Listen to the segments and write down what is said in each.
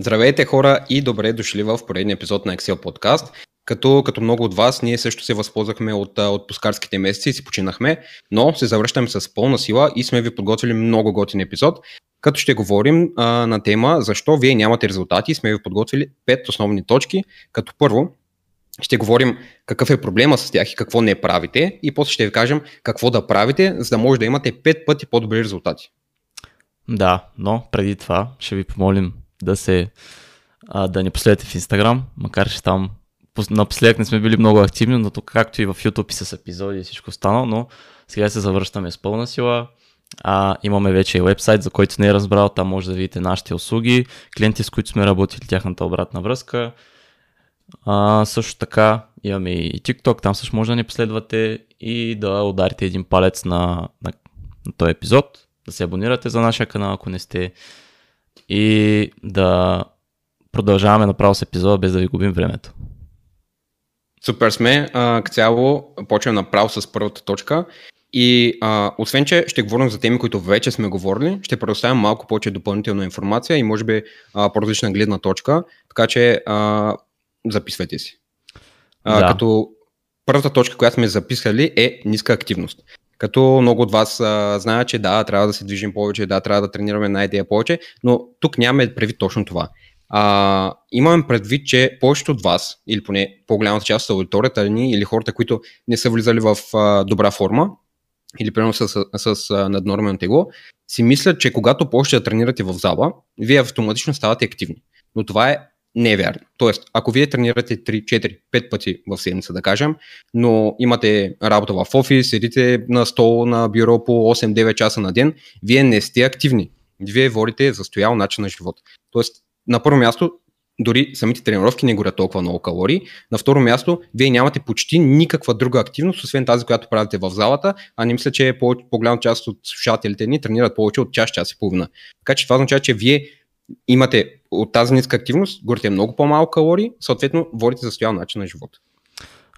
Здравейте хора и добре дошли в поредния епизод на Excel подкаст. Като много от вас, ние също се възползвахме от отпускарските месеци и си починахме, но се завръщаме с пълна сила и сме ви подготвили много готин епизод, като ще говорим на тема защо вие нямате резултати и сме ви подготвили 5 основни точки, като първо ще говорим какъв е проблема с тях и какво не правите и после ще ви кажем какво да правите, за да може да имате 5 пъти по-добри резултати. Да, но преди това ще ви помолим да ни последвате в Instagram, макар че там напоследък не сме били много активни, но тук както и в YouTube и с епизоди и всичко останало, но сега се завръщаме с пълна сила. Имаме вече и вебсайт, за който не е разбрал, там може да видите нашите услуги, клиенти с които сме работили, тяхната обратна връзка. Също така имаме и TikTok, там също може да ни последвате и да ударите един палец на този епизод, да се абонирате за нашия канал, ако не сте, и да продължаваме направо с епизода, без да ви губим времето. Супер сме, цяло почваме направо с първата точка и освен, че ще говорим за теми, които вече сме говорили, ще предоставим малко повече допълнителна информация и може би по-различна гледна точка, така че записвайте си. Да. Като първата точка, която сме записали е ниска активност. Като много от вас знаят, че да, трябва да се движим повече, да, трябва да тренираме една идея повече, но тук нямаме предвид точно това. Имаме предвид, че повечето от вас, или поне по-голямата част от аудиторията ни, или хората, които не са влизали в добра форма, или примерно с наднормено тегло, си мислят, че когато почнете да тренирате в зала, вие автоматично ставате активни. Но това не е вярно. Тоест, ако вие тренирате 3, 4, 5 пъти в седмица, да кажем, но имате работа в офис, седите на стол, на бюро по 8-9 часа на ден, вие не сте активни. Вие водите застоял начин на живот. Тоест, на първо място, дори самите тренировки не горят толкова много калории. На второ място, вие нямате почти никаква друга активност, освен тази, която правите в залата, а не мисля, че по-голяма част от слушателите ни тренират повече от час и половина. Така че това означава, че вие имате от тази ниска активност, горите много по-малко калории, съответно водите застоял начин на живота.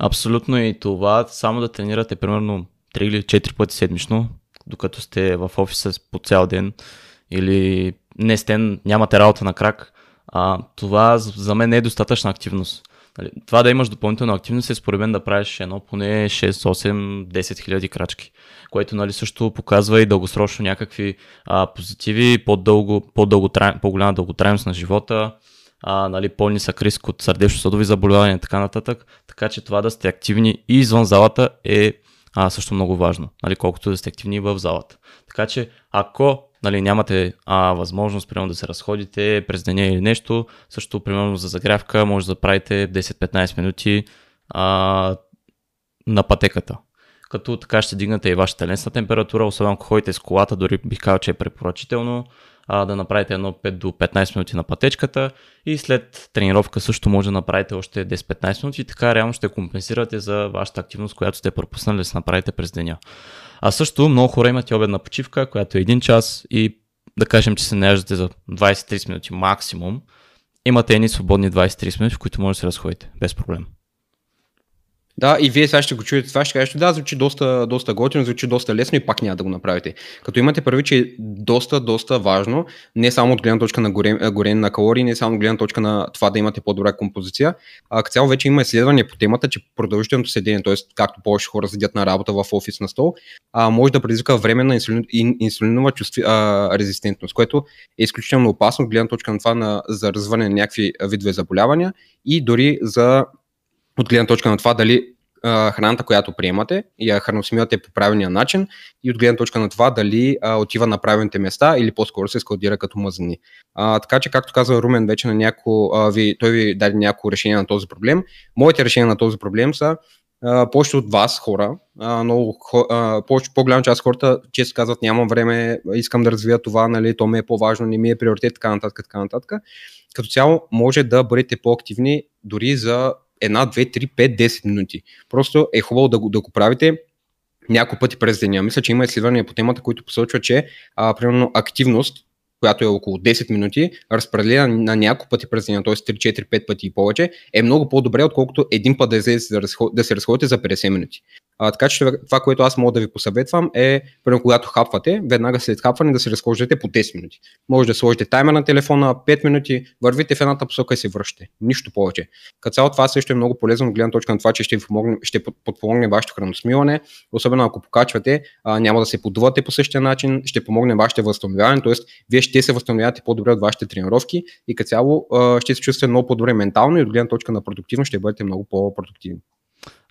Абсолютно, и това само да тренирате примерно 3 или 4 пъти седмично, докато сте в офиса по цял ден или не сте, нямате работа на крак, това за мен не е достатъчна активност. Това да имаш допълнителна активност е според мен да правиш едно поне 6, 8, 10 хиляди крачки, което също показва и дългосрочно някакви позитиви, по-голяма дълготрайност на живота, по-нисък риск от сърдечно-съдови заболявания и така нататък. Така че това да сте активни и извън залата е също много важно, колкото да сте активни и в залата. Така че ако нямате възможност примерно да се разходите през деня или нещо, също примерно за загрявка може да правите 10-15 минути на пътеката. Като така ще дигнете и вашата телесна температура, особено ако ходите с колата, дори бих казал, че е препоръчително да направите едно 5 до 15 минути на пътечката и след тренировка също може да направите още 10-15 минути, така реално ще компенсирате за вашата активност, която сте пропуснали да се направите през деня. А също много хора имат и обедна почивка, която е 1 час и да кажем, че се наяждате за 20-30 минути максимум, имате едни свободни 20-30 минути, в които може да се разходите без проблем. Да, и вие сега ще го чуете това, ще кажете, да, звучи доста готино, звучи доста лесно и пак няма да го направите. Като имате предвид, че е доста важно, не само от гледна точка на горение на калории, не само от гледна точка на това да имате по-добра композиция, а като цяло вече има изследване по темата, че продължителното седене, т.е. както повече хора седят на работа в офис на стол, може да предизвика временна инсулинова резистентност, което е изключително опасно от гледна точка на това за развиване на някакви видове заболявания и дори за от гледна точка на това дали храната, която приемате, я храносмивате по правилния начин и от гледна точка на това дали отива на правилните места или по-скоро се складира като мазнини. Така че, както казва Румен вече, той ви даде някакво решение на този проблем. Моите решения на този проблем са повече от вас хора, по-голяма част хората често казват нямам време, искам да развия това, то ми е по-важно, не ми е приоритет, така нататък. Като цяло може да бъдете по-активни дори за 1, 2, 3, 5, 10 минути. Просто е хубаво да го правите няколко пъти през деня. Мисля, че има изследвания по темата, които посочва, че примерно активност, която е около 10 минути, разпределена на няколко пъти през деня, т.е. 3, 4, 5 пъти и повече, е много по-добре, отколкото един път да се разходите за 50 минути. Така че това, което аз мога да ви посъветвам е, първо когато хапвате, веднага след хапване да се разхождате по 10 минути. Може да сложите таймер на телефона, 5 минути, вървите в едната посока и се връщате. Нищо повече. Като цяло това също е много полезно от гледна точка на това, че ще подпомогне вашето храносмилане, особено ако покачвате, няма да се подувате по същия начин, ще помогне вашето възстановяване, т.е. вие ще се възстановявате по-добре от вашите тренировки и като цяло ще се чувствате много по-добре ментално и от гледна точка на продуктивност ще бъдете много по-продуктивни.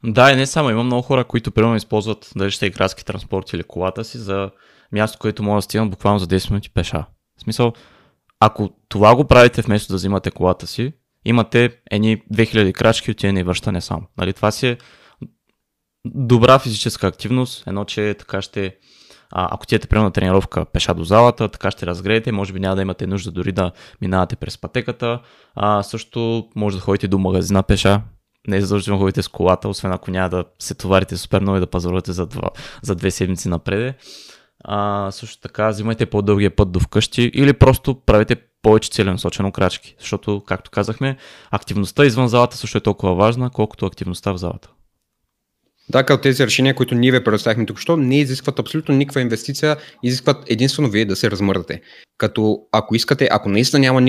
Да, и не само. Има много хора, които примерно използват дали ще е градски транспорт или колата си за място, което може да стигнат буквално за 10 минути пеша. В смисъл, ако това го правите вместо да взимате колата си, имате едни 2000 крачки отиване и връщане само. Нали? Това си е добра физическа активност, едно, че така ще... Ако тиете примерно тренировка пеша до залата, така ще разгреете, може би няма да имате нужда дори да минавате през пътеката. Също може да ходите до магазина пеша. Не е задължително ходите с колата, освен ако няма да се товарите супер много и да пазарувате за две седмици напреде. Също така, взимайте по-дългия път до вкъщи или просто правите повече целенасочено крачки, защото, както казахме, активността извън залата също е толкова важна, колкото активността в залата. Да, като тези решения, които ние ви предоставихме току-що, не изискват абсолютно никаква инвестиция, изискват единствено вие да се размърдате. Като ако искате, ако наистина няма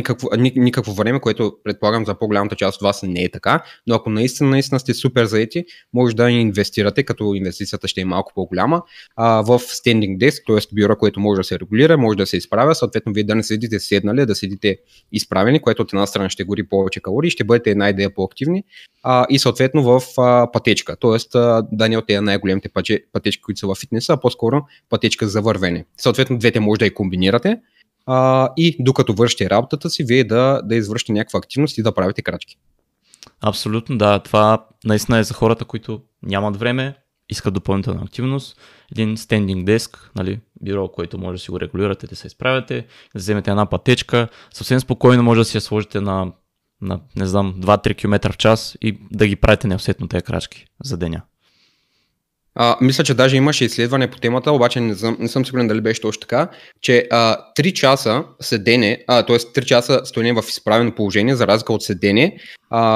никакво време, което предполагам за по-голямата част от вас не е така, но ако наистина сте супер заети, може да инвестирате, като инвестицията ще е малко по-голяма, в standing desk, т.е. бюро, което може да се регулира, може да се изправя, съответно вие да не седите седнали, да седите изправени, което от една страна ще гори повече калории, ще бъдете една идея по-активни и съответно в пътечка, т.е. да не от тези най-големите пътечки, които са във фитнеса, а по-скоро пътечка за вървене. Съответно, двете може да и комбинирате и докато вършите работата си, вие да извършите някаква активност и да правите крачки. Абсолютно, да. Това наистина е за хората, които нямат време, искат допълнителна активност. Един standing desk, нали, бюро, което може да си го регулирате, да се изправяте, да вземете една пътечка, съвсем спокойно може да си я сложите на не знам, 2-3 км в час и да ги правите неусетно тези крачки за деня. Мисля, че даже имаше изследване по темата, обаче не съм сигурен дали беше точно така, че 3 часа седене, т.е. 3 часа стоене в изправено положение, за разлика от седене,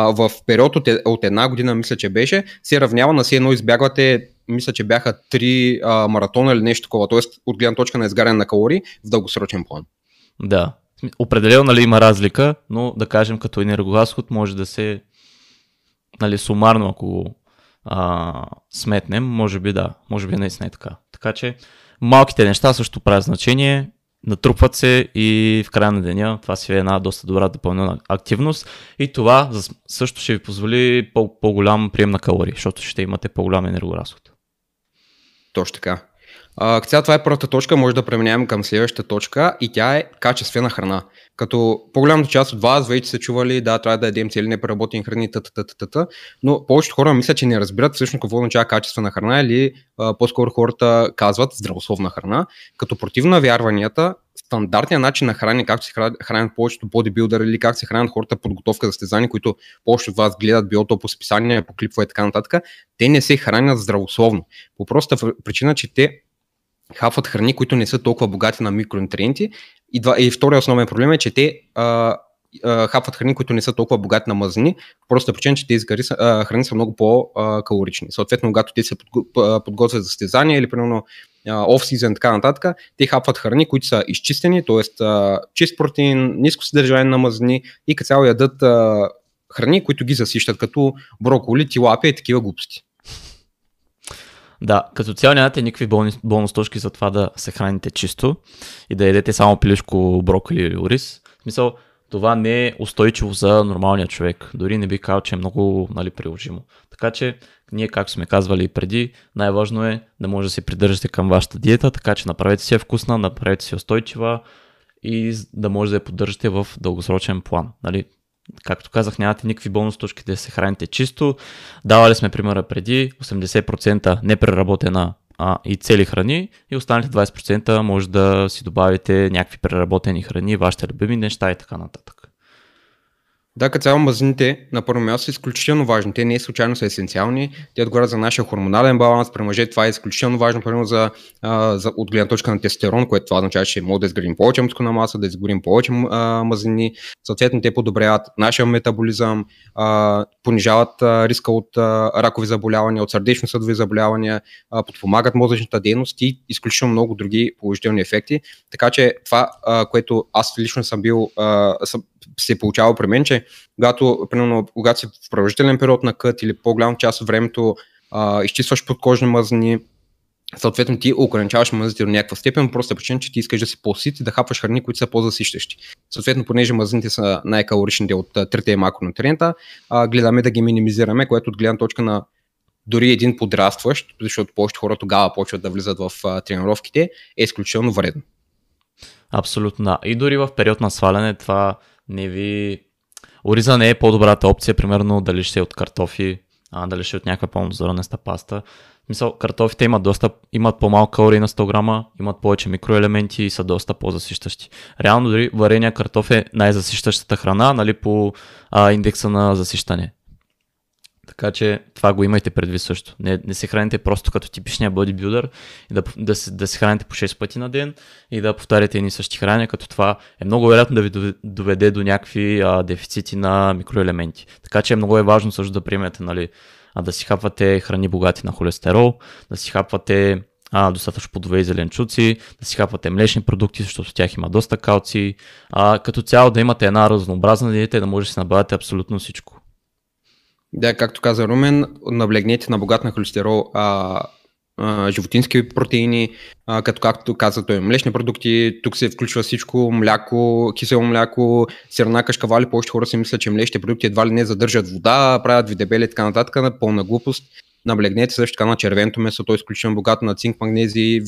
в период от една година, мисля, че беше, се равнява на си едно избягвате, мисля, че бяха 3 маратона или нещо такова, т.е. от гледна точка на изгаряне на калории в дългосрочен план. Да, определено нали, има разлика, но да кажем като енергоразход може да се нали, сумарно, ако сметнем, може би да, може би наистина е така. Така че малките неща също правят значение, натрупват се и в края на деня това си е една доста добра допълнителна активност и това също ще ви позволи по-голям прием на калории, защото ще имате по-голям енергоразход. Точно така. Сега това е първата точка, може да преминем към следващата точка и тя е качествена храна. Като по-голямата част от вас вече са чували, да, трябва да ядем цели непреработени храни, но повечето хора мислят, че не разбират всъщност какво означава качествена храна или по-скоро хората казват здравословна храна. Като противно на вярванията, стандартният начин на хранене, както се хранят повечето бодибилдъри или как се хранят хората подготовка за състезания, които повечето от вас гледат, било то по списания, по клипове и така нататък, те не се хранят здравословно. По простата причина, че те хапват храни, които не са толкова богати на микронутриенти. И втория основен проблем е, че те хапват храни, които не са толкова богати на мазнини, просто причина, че тези храни са много по-калорични. Съответно, когато те се подготвят за състезания или примерно off-season, така нататък, те хапват храни, които са изчистени, т.е. чист протеин, ниско съдържание на мазнини и като цяло ядат храни, които ги засищат, като броколи, тилапия и такива глупости. Да, като цяло нямате никакви бонус точки за това да се храните чисто и да ядете само пилешко, броколи или ориз. В смисъл, това не е устойчиво за нормалния човек. Дори не би казал, че е много нали, приложимо. Така че, ние както сме казвали и преди, най-важно е да може да се придържате към вашата диета, така че направете си я вкусна, направете си устойчива и да може да я поддържате в дългосрочен план. Нали? Както казах, нямате никакви бонус точки да се храните чисто. Давали сме примера преди, 80% непреработена и цели храни и останалите 20% може да си добавите някакви преработени храни, вашите любими неща и така нататък. Да, като цяло мазнините на първо място са изключително важни. Те не случайно са есенциални. Те отговарят за нашия хормонален баланс. При мъже това е изключително важно, примерно за от гледна точка на тестостерон, което това означава, че може да изградим повече мускулна маса, да изгорим повече мазнини. Съответно, те подобряват нашия метаболизъм, понижават риска от ракови заболявания, от сърдечно-съдови заболявания, подпомагат мозъчната дейност и изключително много други положителни ефекти. Така че това, което аз лично съм бил, се получава при мен, че когато си в продължителен период на кът или по-голям част от времето изчистваш подкожни мазни, съответно ти ограничаваш мазните до някаква степен, просто причина, че ти искаш да си по-сит и да хапваш храни, които са по-засищащи. Съответно, понеже мазните са най-калоричните от трите макронутриента, гледаме да ги минимизираме, което от гледна точка на дори един подрастващ, защото повечето хора тогава почват да влизат в тренировките, е изключително вредно. Абсолютно, да. И дори в период на сваляне това не ви... Ориза не е по-добрата опция, примерно дали ще е от картофи, дали ще е от някаква пълнозърнеста паста. В смисъл, картофите имат по-малко калории на 100 грама, имат повече микроелементи и са доста по-засищащи. Реално дори варения картоф е най-засищащата храна, нали, по индекса на засищане. Така че това го имайте предвид също. Не се храните просто като типичния бодибилдър и да се храните по 6 пъти на ден и да повтаряте едни същи храни, като това е много вероятно да ви доведе до някакви дефицити на микроелементи. Така че много е важно също да приемете, нали, да си хапвате храни богати на холестерол, да си хапвате достатъчно плодове и зеленчуци, да си хапвате млечни продукти, защото в тях има доста калци. Като цяло да имате една разнообразна диета и да може да се набавяте абсолютно всичко. Да, както каза Румен, наблегнете на богат на холестерол, животински протеини, както каза той, млечни продукти, тук се включва всичко, мляко, кисело мляко, сирена, кашкавали, повечето хора си мислят, че млечните продукти едва ли не задържат вода, правят ви дебели и така нататък, на пълна глупост. Наблегнете също така на червеното месо, то е изключително богато на цинк, магнези,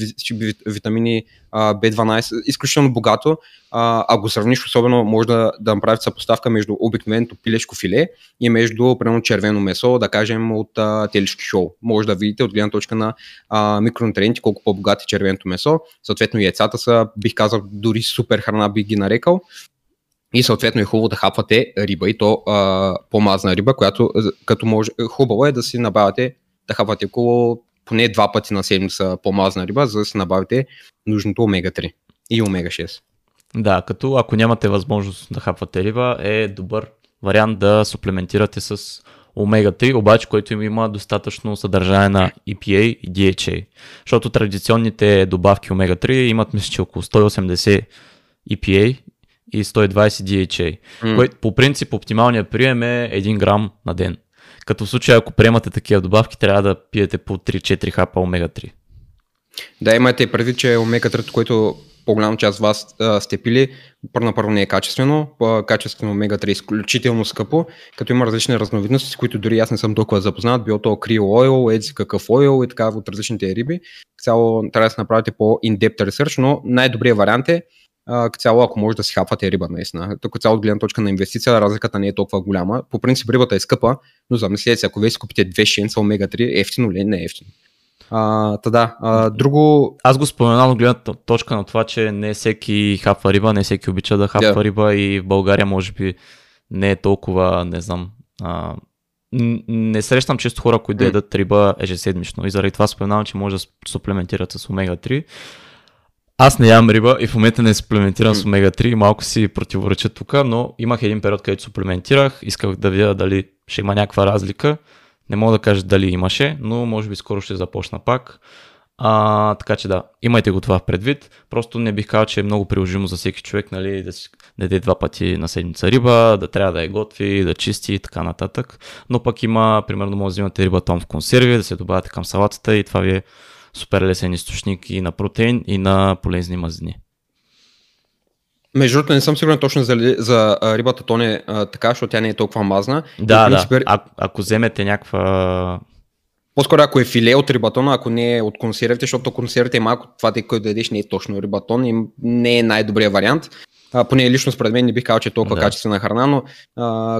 витамини B12, изключително богато. Ако сравниш, особено може да направите съпоставка между обикновеното пилешко филе и между примерно червено месо, да кажем от телешки шоу. Може да видите от гледна точка на микронутриенти колко по-богато е червеното месо. Съответно яйцата са, бих казал, дори супер храна би ги нарекал. И съответно е хубаво да хапвате риба и то по-мазна риба, която като може, хубаво е да си набавяте, да хапвате около поне 2 пъти на седмица по-мазна риба, за да си набавите нужното омега-3 и омега-6. Да, като ако нямате възможност да хапвате риба, е добър вариант да суплементирате с омега-3, обаче който има достатъчно съдържание на EPA и DHA. Защото традиционните добавки омега-3 имат, мисля, че около 180 EPA и 120 DHA, което по принцип оптималният прием е 1 грам на ден. Като в случай, ако приемате такива добавки, трябва да пиете по 3-4 хапа омега-3. Да, имате предвид, че омега-3, което по-голяма част от вас сте пили, първо не е качествено. Качествено омега-3 е изключително скъпо, като има различни разновидности, с които дори аз не съм толкова запознат. Било то крио ойл, едзи какъв ойл и така от различните риби. Цяло трябва да се направите по in-depth research, но най-добрият вариант е цяло, ако може да си хапвате риба наистина. Тук цяло от гледна точка на инвестиция разликата не е толкова голяма. По принцип рибата е скъпа, но замислете се, ако вие си купите 2 шенца омега-3, ефтино ли? Не ефтино. Друго... Аз го споменам от гледна точка на това, че не всеки хапва риба, не всеки обича да хапва риба и в България може би не е толкова, не знам... Не срещам често хора, които да едат риба ежеседмично и заради това споменавам, че може да суплементират с омега-3. Аз не ям риба и в момента не суплементирам с омега-3 и малко си противореча тук, но имах един период, където суплементирах, исках да видя дали ще има някаква разлика. Не мога да кажа дали имаше, но може би скоро ще започна пак. Така че да, имайте го това в предвид. Просто не бих казал, че е много приложимо за всеки човек, нали, да си даде 2 пъти на седмица риба, да трябва да я готви, да чисти и така нататък. Но пък има, примерно, може да взимате риба тон в консерви, да се добавяте към салатата и това ви е супер лесен източник и на протеин, и на полезни мазнини. Между другото, не съм сигурен точно за рибата, то не е така, защото тя не е толкова мазна. Да. Ако вземете някаква... По-скоро ако е филе от рибатона, ако не е от консервите, защото консервите е малко, това тъй който да ядеш не е точно рибатон и не е най-добрият вариант. Поне лично според мен не бих казал, че е толкова качествена храна, но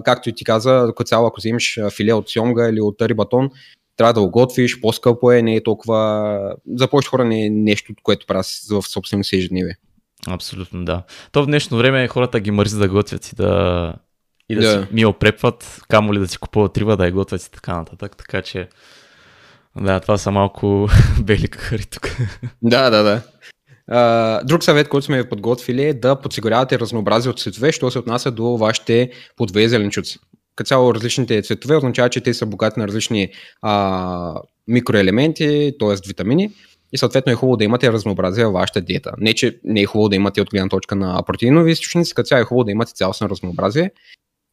както и ти каза, като цяло ако вземеш филе от сьомга или от рибатон, трябва да го готвиш, по-скъпо е, не е толкова... За повече хора не е нещо, което прави в собствено си ежедневие. Абсолютно, да. То в днешно време хората ги мързи да готвят и да и да си ми опрепват, камо ли да си купуват риба, да я готвят и така нататък. Така че да, това са малко бели кахари тук. Да. Друг съвет, който сме ви подготвили е да подсигурявате разнообразие от цветове, що се отнася до вашите плодове и зеленчуци. Като цяло различните цветове означава, че те са богати на различни микроелементи, т.е. витамини. И съответно е хубаво да имате разнообразие във вашата диета. Не, че не е хубаво да имате от гледна точка на протеинови източници, като цяло е хубаво да имате цялостно разнообразие.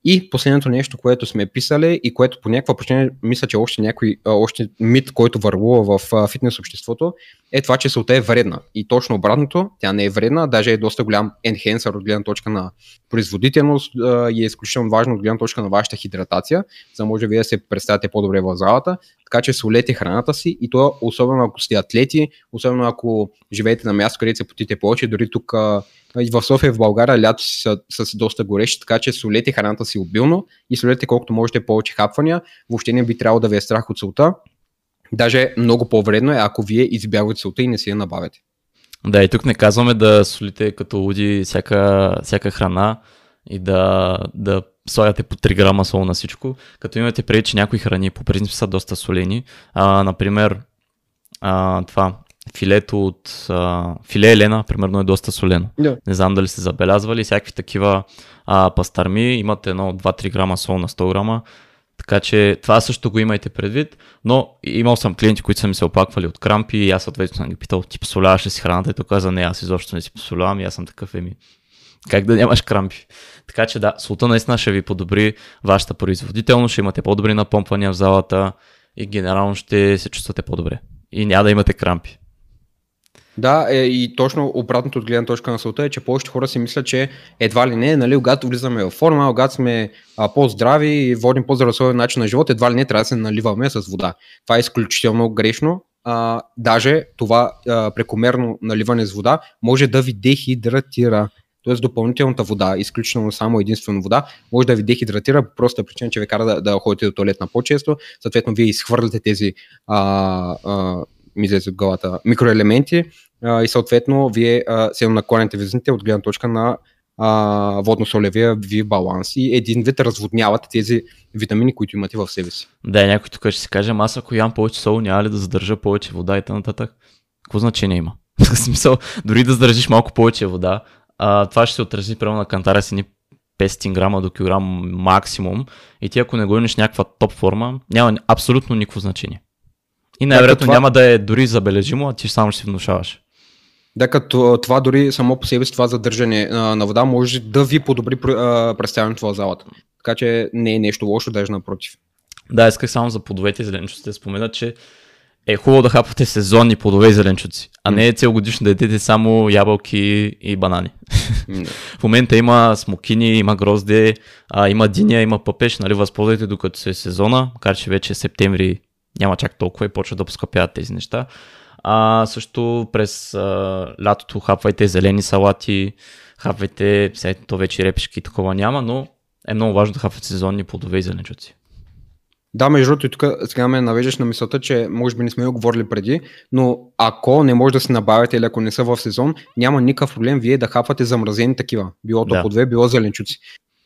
И последното нещо, което сме писали и което по някаква причина мисля, че още мит, който върлува в фитнес обществото, е това, че сълта е вредна. И точно обратното, тя не е вредна, даже е доста голям енхенсър от гледна точка на производителност и е изключително важно от гледна точка на вашата хидратация, за да може вие да се представяте по-добре в залата. Така че солете храната си и то особено ако сте атлети, особено ако живеете на място, където се потите повече, дори тук и в София, в България, лято са доста горещи, така че солете храната си обилно и солете колкото можете повече хапвания. Въобще не би трябвало да ви е страх от солта. Даже много по-вредно е, ако вие избягвате солта и не си я набавяте. Да, и тук не казваме да солите като луди всяка храна и да слагате по 3 грама сол на всичко, като имате предвид, че някои храни по принцип са доста солени. Например, това филето от филе Елена, примерно е доста солено. Yeah. Не знам дали сте забелязвали, всякакви такива пастърми имат едно 2-3 грама сол на 100 грама, така че това също го имайте предвид, но имал съм клиенти, които са ми се опаквали от крампи и аз ответно съм ги питал, ти посоляваш ли си храната? И той каза, не, аз изобщо не си посолявам и аз съм такъв, как да нямаш крампи? Така че да, солта наистина ще ви подобри вашата производителност, ще имате по-добри напомпвания в залата и генерално ще се чувствате по-добре и няма да имате крампи. Да, и точно обратното от гледна точка на солта е, че повечето хора си мислят, че едва ли не, нали, когато влизаме в форма, когато сме по-здрави и водим по-здравословен начин на живот, едва ли не трябва да се наливаме с вода. Това е изключително грешно. Даже това прекомерно наливане с вода може да ви дехидратира. Тоест допълнителната вода, изключително само единствено вода, може да ви дехидратира по проста причина, че ви кара да ходите до тоалетна по-често. Съответно, вие изхвърляте тези мизец от главата микроелементи и съответно вие се наклоняте везните от гледна точка на водно-солевия ви баланс и един вид разводнявате тези витамини, които имате в себе си. Да, някой тук ще си каже, аз ако ям повече сол, няма ли да задържа повече вода и т.н. Какво значение има? В смисъл, дори да задържиш малко повече вода, това ще се отрази прямо на кантара си ни 500 грама до килограм максимум и ти ако не го имаш някаква топ форма, няма абсолютно никакво значение. И най-вероятно няма да е дори забележимо, а ти само ще си внушаваш. Да, като това дори само по себе си това задържане на вода може да ви подобри представянето в залата. Така че не е нещо лошо, даже напротив. Да, исках само за плодовете и зеленчуците да спомена, че е хубаво да хапвате сезонни плодове и зеленчуци, а не целогодишно да ядете само ябълки и банани. В момента има смокини, има грозде, има диня, има пъпеш, нали, възползвайте докато се е сезона, макар че вече септември няма чак толкова и почва да поскъпяват тези неща. Също през лятото хапвайте зелени салати, хапвайте, сега то вече репешки и такова няма, но е много важно да хапвате сезонни плодове и зеленчуци. Да, между другото, тук сега ме навеждаш на мисълта, че може би не сме говорили преди, но ако не може да се набавяте или ако не са в сезон, няма никакъв проблем вие да хапвате замразени такива, било то плодове, било зеленчуци.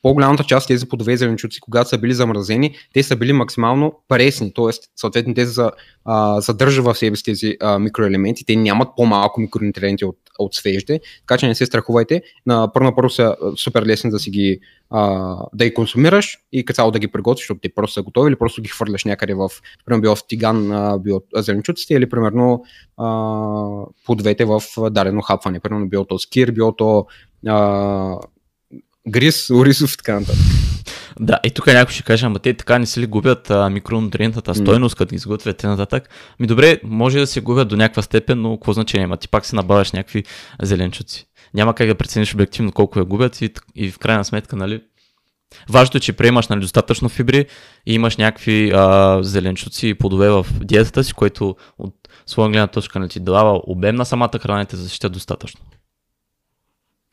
По-голямата част тези плодове и зеленчуци, когато са били замразени, те са били максимално пресни, т.е. съответно те задържат в себе си тези микроелементи, те нямат по-малко микронутриенти от свежите, така че не се страхувайте. Първо са супер лесни да си ги да ги консумираш и като цяло да ги приготвиш, защото те просто са готови или просто ги хвърляш някъде в, примерно било в тиган зеленчуците или примерно плодовете в дадено хапване, примерно било то скир, било то гриз, оризов и така нататък. Да, и тук някой ще каже, ама те така не си ли губят микронутриентната стойност, като ги изготвят те нататък. Добре, може да се губят до някаква степен, но какво значение има? Ти пак се набавяш някакви зеленчуци. Няма как да прецениш обективно колко я губят и в крайна сметка, нали, важното е, че приемаш, нали, достатъчно фибри и имаш някакви зеленчуци и плодове в диетата си, което от своя гледна точка не ти дава обем на самата храна и те защита достатъчно.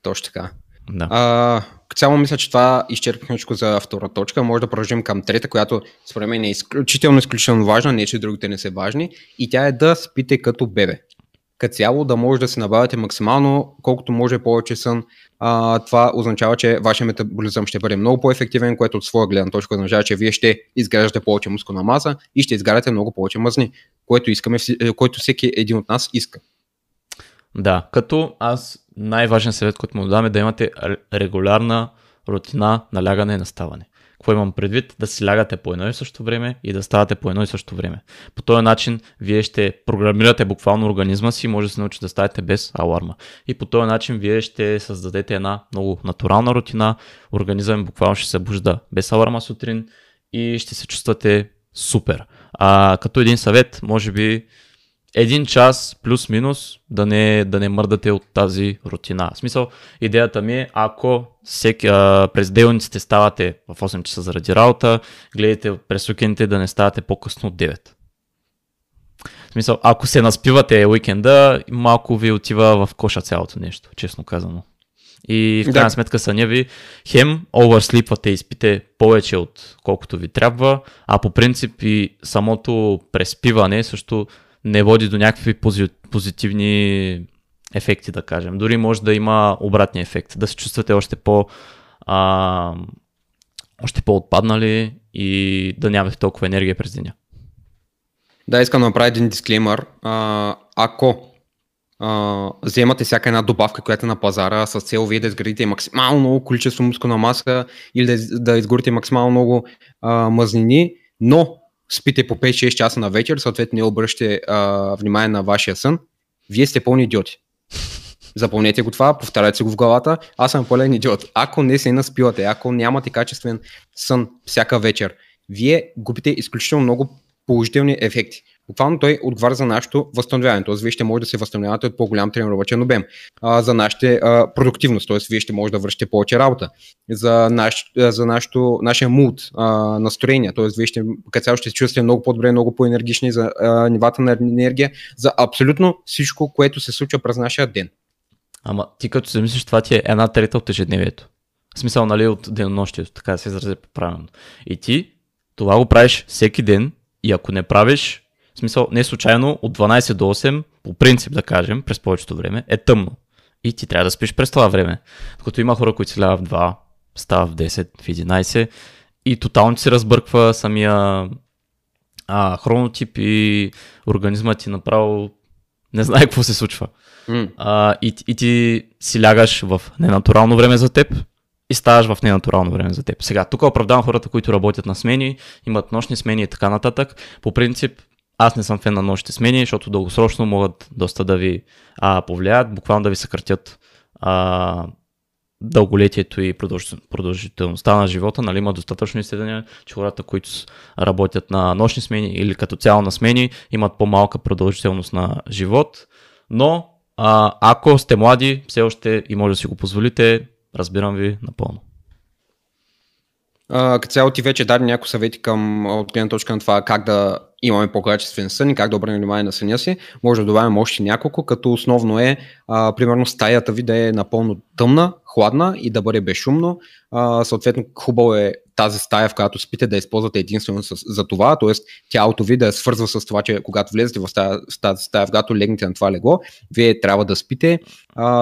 Точно така. Да. Цяло мисля, че това изчерпихме за втора точка, може да продължим към трета, която според мен е изключително важна, не че другите не са важни и тя е да спите като бебе. като цяло да може да се набавяте максимално, колкото може повече сън. Това означава, че вашия метаболизъм ще бъде много по-ефективен, което от своя гледна точка означава, че вие ще изграждате повече мускулна маса и ще изгаряте много повече мазни, което искаме, което всеки един от нас иска. Да, като аз най-важен съвет, който му давам е да имате регулярна рутина на лягане и на ставане. Какво имам предвид? Да си лягате по едно и също време и да ставате по едно и също време. По този начин вие ще програмирате буквално организма си и може да се научите да ставате без аларма. И по този начин вие ще създадете една много натурална рутина, организъм буквално ще се бужда без аларма сутрин и ще се чувствате супер. Като един съвет, може би един час плюс-минус да не мърдате от тази рутина. В смисъл, идеята ми е, ако през делниците ставате в 8 часа заради работа, гледайте през уикендите да не ставате по-късно от 9. В смисъл, ако се наспивате уикенда, малко ви отива в коша цялото нещо, честно казано. И в крайна сметка съня ви хем оверслипвате и спите повече от колкото ви трябва, а по принцип и самото преспиване също не води до някакви позитивни ефекти, да кажем. Дори може да има обратния ефект, да се чувствате още по-отпаднали и да нямате толкова енергия през деня. Да, искам да направя един дисклеймър. Ако вземате всяка една добавка, която е на пазара с цел вие да изградите максимално много количество мускулна маса или да изгорите максимално много мазнини, но спите по 5-6 часа на вечер, съответно не обръщате внимание на вашия сън, вие сте пълни идиоти. Запомнете го това, повтаряйте си го в главата, аз съм пълен идиот. Ако не се наспивате, ако нямате качествен сън всяка вечер, вие губите изключително много положителни ефекти. Буквално той отговаря за нашето възстановяване, т.е. вие ще може да се възстановявате от по-голям тренировъчен обем, за нашата продуктивност, т.е. вие ще може да вършите повече работа, за нашия муд, настроение, т.е. вие ще се чувствате много по-добре, много по-енергични за нивата на енергия, за абсолютно всичко, което се случва през нашия ден. Ама ти като се мислиш, това ти е една трета от ежедневието. В смисъл, нали, от денонощието, така да се изрази по-правилно. И ти това го правиш всеки ден и ако не правиш, в смисъл, не случайно от 12 до 8, по принцип да кажем, през повечето време е тъмно. И ти трябва да спиш през това време. Докато има хора, които се лягат в 2, стават в 10, в 11 и тотално ти се разбърква самия хронотип и организма ти направо не знае какво се случва. И ти си лягаш в ненатурално време за теб и ставаш в ненатурално време за теб. Сега, тук оправдавам хората, които работят на смени, имат нощни смени и така нататък. По принцип, аз не съм фен на нощните смени, защото дългосрочно могат доста да ви повлияят, буквално да ви съкратят дълголетието и продължителността на живота. Нали, има достатъчно изследвания, че хората, които работят на нощни смени или като цяло на смени, имат по-малка продължителност на живот. Но ако сте млади, все още и може да си го позволите, разбирам ви напълно. Като цяло ти вече даде някои съвети към от гледна точка на това как да имаме по-качествен сън и как да обърнем внимание на съня си. Може да добавим още няколко, като основно е, примерно стаята ви да е напълно тъмна, хладна и да бъде безшумно. Съответно, хубаво е тази стая, в която спите, да използвате единствено за това, т.е. тялото ви да е свързва с това, че когато влезете в тази стая, когато легнете на това легло, вие трябва да спите.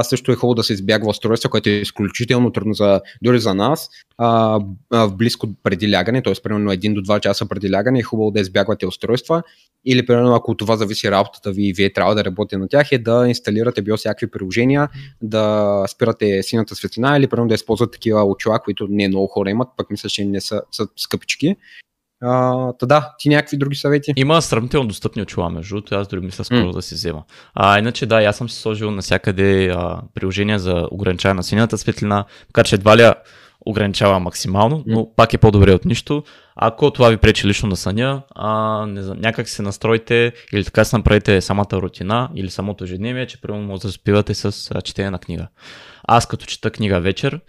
Също е хубаво да се избягва устройство, което е изключително трудно дори за нас, близко преди лягане, т.е. примерно 1 до 2 часа преди лягане е хубаво да избягвате устройства. Или, примерно, ако това зависи работата ви и вие трябва да работите на тях, е да инсталирате всякакви приложения, да спирате синята светлина или, примерно, да използвате такива очила, които не много хора имат, пък мисля, че не са скъпички. Ти някакви други съвети? Има сравнително достъпни очила, между другото, аз дори мисля скоро да си взема. Иначе да, аз съм си сложил навсякъде приложения за ограничаване на синята светлина, така че едва ли ограничава максимално, но пак е по-добре от нищо. Ако това ви пречи лично на съня, не знам, някак се настроите или така се направите самата рутина или самото ежедневие, че примерно може да заспивате с четене на книга. Аз като чета книга вечер,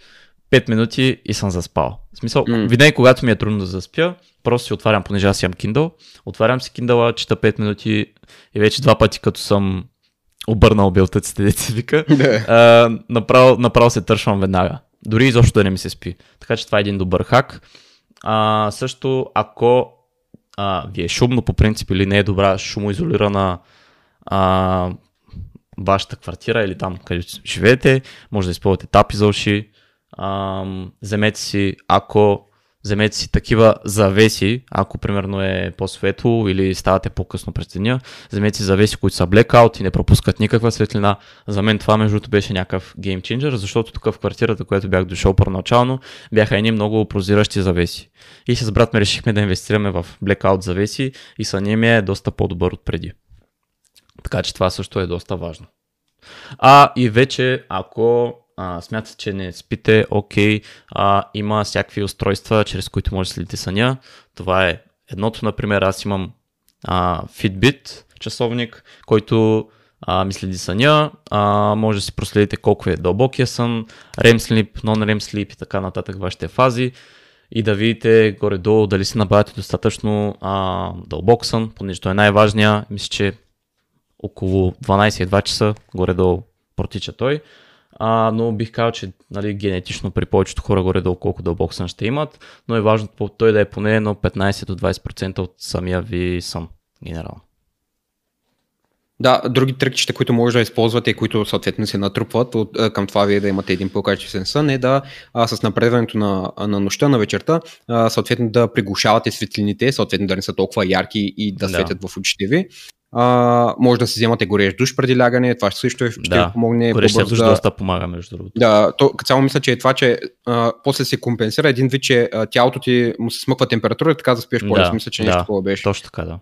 5 минути и съм заспал. В смисъл, винаги когато ми е трудно да заспя, просто си отварям, понеже аз имам Kindle, отварям си Kindle, чета 5 минути и вече 2 пъти като съм обърнал белтъците, деца вика, направо се тършвам веднага. Дори изобщо да не ми се спи. Така че това е един добър хак. Също, ако ви е шумно по принцип или не е добра шумоизолирана вашата квартира или там, където живеете, може да използвате тапи за уши, вземете си такива завеси, ако примерно е по-светло или ставате по-късно през деня, вземете си завеси, които са blackout и не пропускат никаква светлина. За мен това между другото беше някакъв геймченджер, защото тук в квартирата, която бях дошъл първоначално, бяха едни много прозиращи завеси. И с брат ми решихме да инвестираме в blackout завеси и сънят ми е доста по-добър от преди. Така че това също е доста важно. И вече ако смятате, че не спите, окей, има всякакви устройства, чрез които може да следите съня. Това е едното, например, аз имам Fitbit часовник, който ми следи съня, може да си проследите колко е дълбокия сън, REM sleep, non-REM sleep и така нататък вашите фази и да видите горе-долу дали си набавяте достатъчно дълбок сън, понеже той е най-важния, мисля, че около 12-2 часа горе-долу протича той. Но бих казал, че генетично при повечето хора горе-долу колко дълбок сън ще имат, но е важно той да е поне едно 15-20% от самия ви сън генерално. Да, други трикчета, които може да използвате и които съответно се натрупват към това вие да имате един по-качествен сън, е да с напредването на нощта, на вечерта, съответно да приглушавате светлините, съответно да не са толкова ярки и да светят в очите ви. Може да си вземате горещ душ преди лягане, това също ще ви помогне. Горещия душ доста помага, между другото. Да, само мисля, че е това, че после се компенсира един вид, че тялото ти му се смъква температура и така да спиеш по-лесно. Мисля, че нещо такова беше. Точно така, да.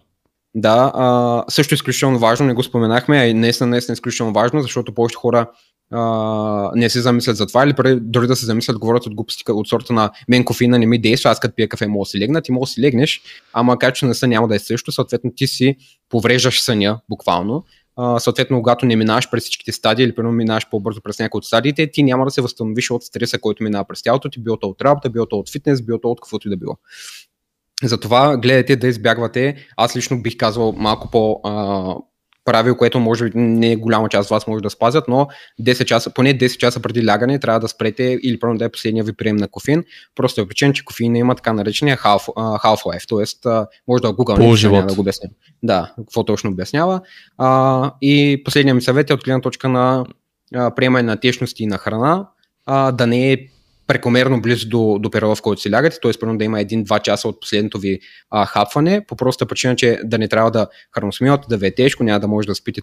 Да, също изключително важно, не го споменахме, а и днес е изключително важно, защото повечето хора не се замислят за това или дори да се замислят, говорят от глупости от сорта на мен кофеина не ми действа, аз като пия кафе мога да си легна, ти мога да си легнеш, ама качеството на сън няма да е също, съответно ти си повреждаш съня буквално, съответно когато не минаваш през всичките стадии или примерно минаваш по-бързо през някои от стадиите, ти няма да се възстановиш от стреса, който минава през тялото ти, било то от работа, било то от фитнес, било то от каквото и да било. Затова гледайте да избягвате, аз лично бих казал малко по-правило, което може би не голяма част от вас може да спазят, но 10 часа, поне 10 часа преди лягане трябва да спрете или първо да е последния ви прием на кофеин, просто е причина, че кофеина има така наречения half-life, т.е. може да Google да го обясня. Да, какво точно обяснява. И последния ми съвет е от гледна точка на приемане на течности и на храна, да не е прекомерно близо до периода, в който си лягате, т.е. примерно да има 1-2 часа от последното ви хапване, по проста причина, че да не трябва да храносмивате, да ви е тежко, няма да може да спите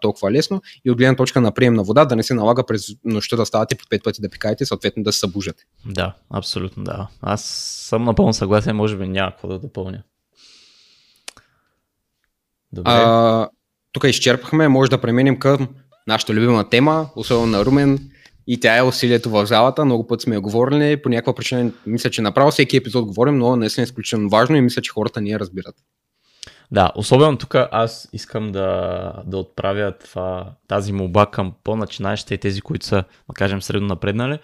толкова лесно и от гледна точка на прием на вода, да не се налага през нощта да ставате по 5 пъти да пикаете, съответно да се събуждате. Да, абсолютно да. Аз съм напълно съгласен, може би няма какво да допълня. Добре. Тук изчерпахме, може да преминем към нашата любима тема, особено на Румен. И тя е усилието в залата, много път сме я говорили, по някаква причина мисля, че направо всеки епизод говорим, но наистина е изключително важно и мисля, че хората не я разбират. Да, особено тук аз искам да отправя тази молба към по-начинаещите и тези, които са, да кажем, средно напреднали.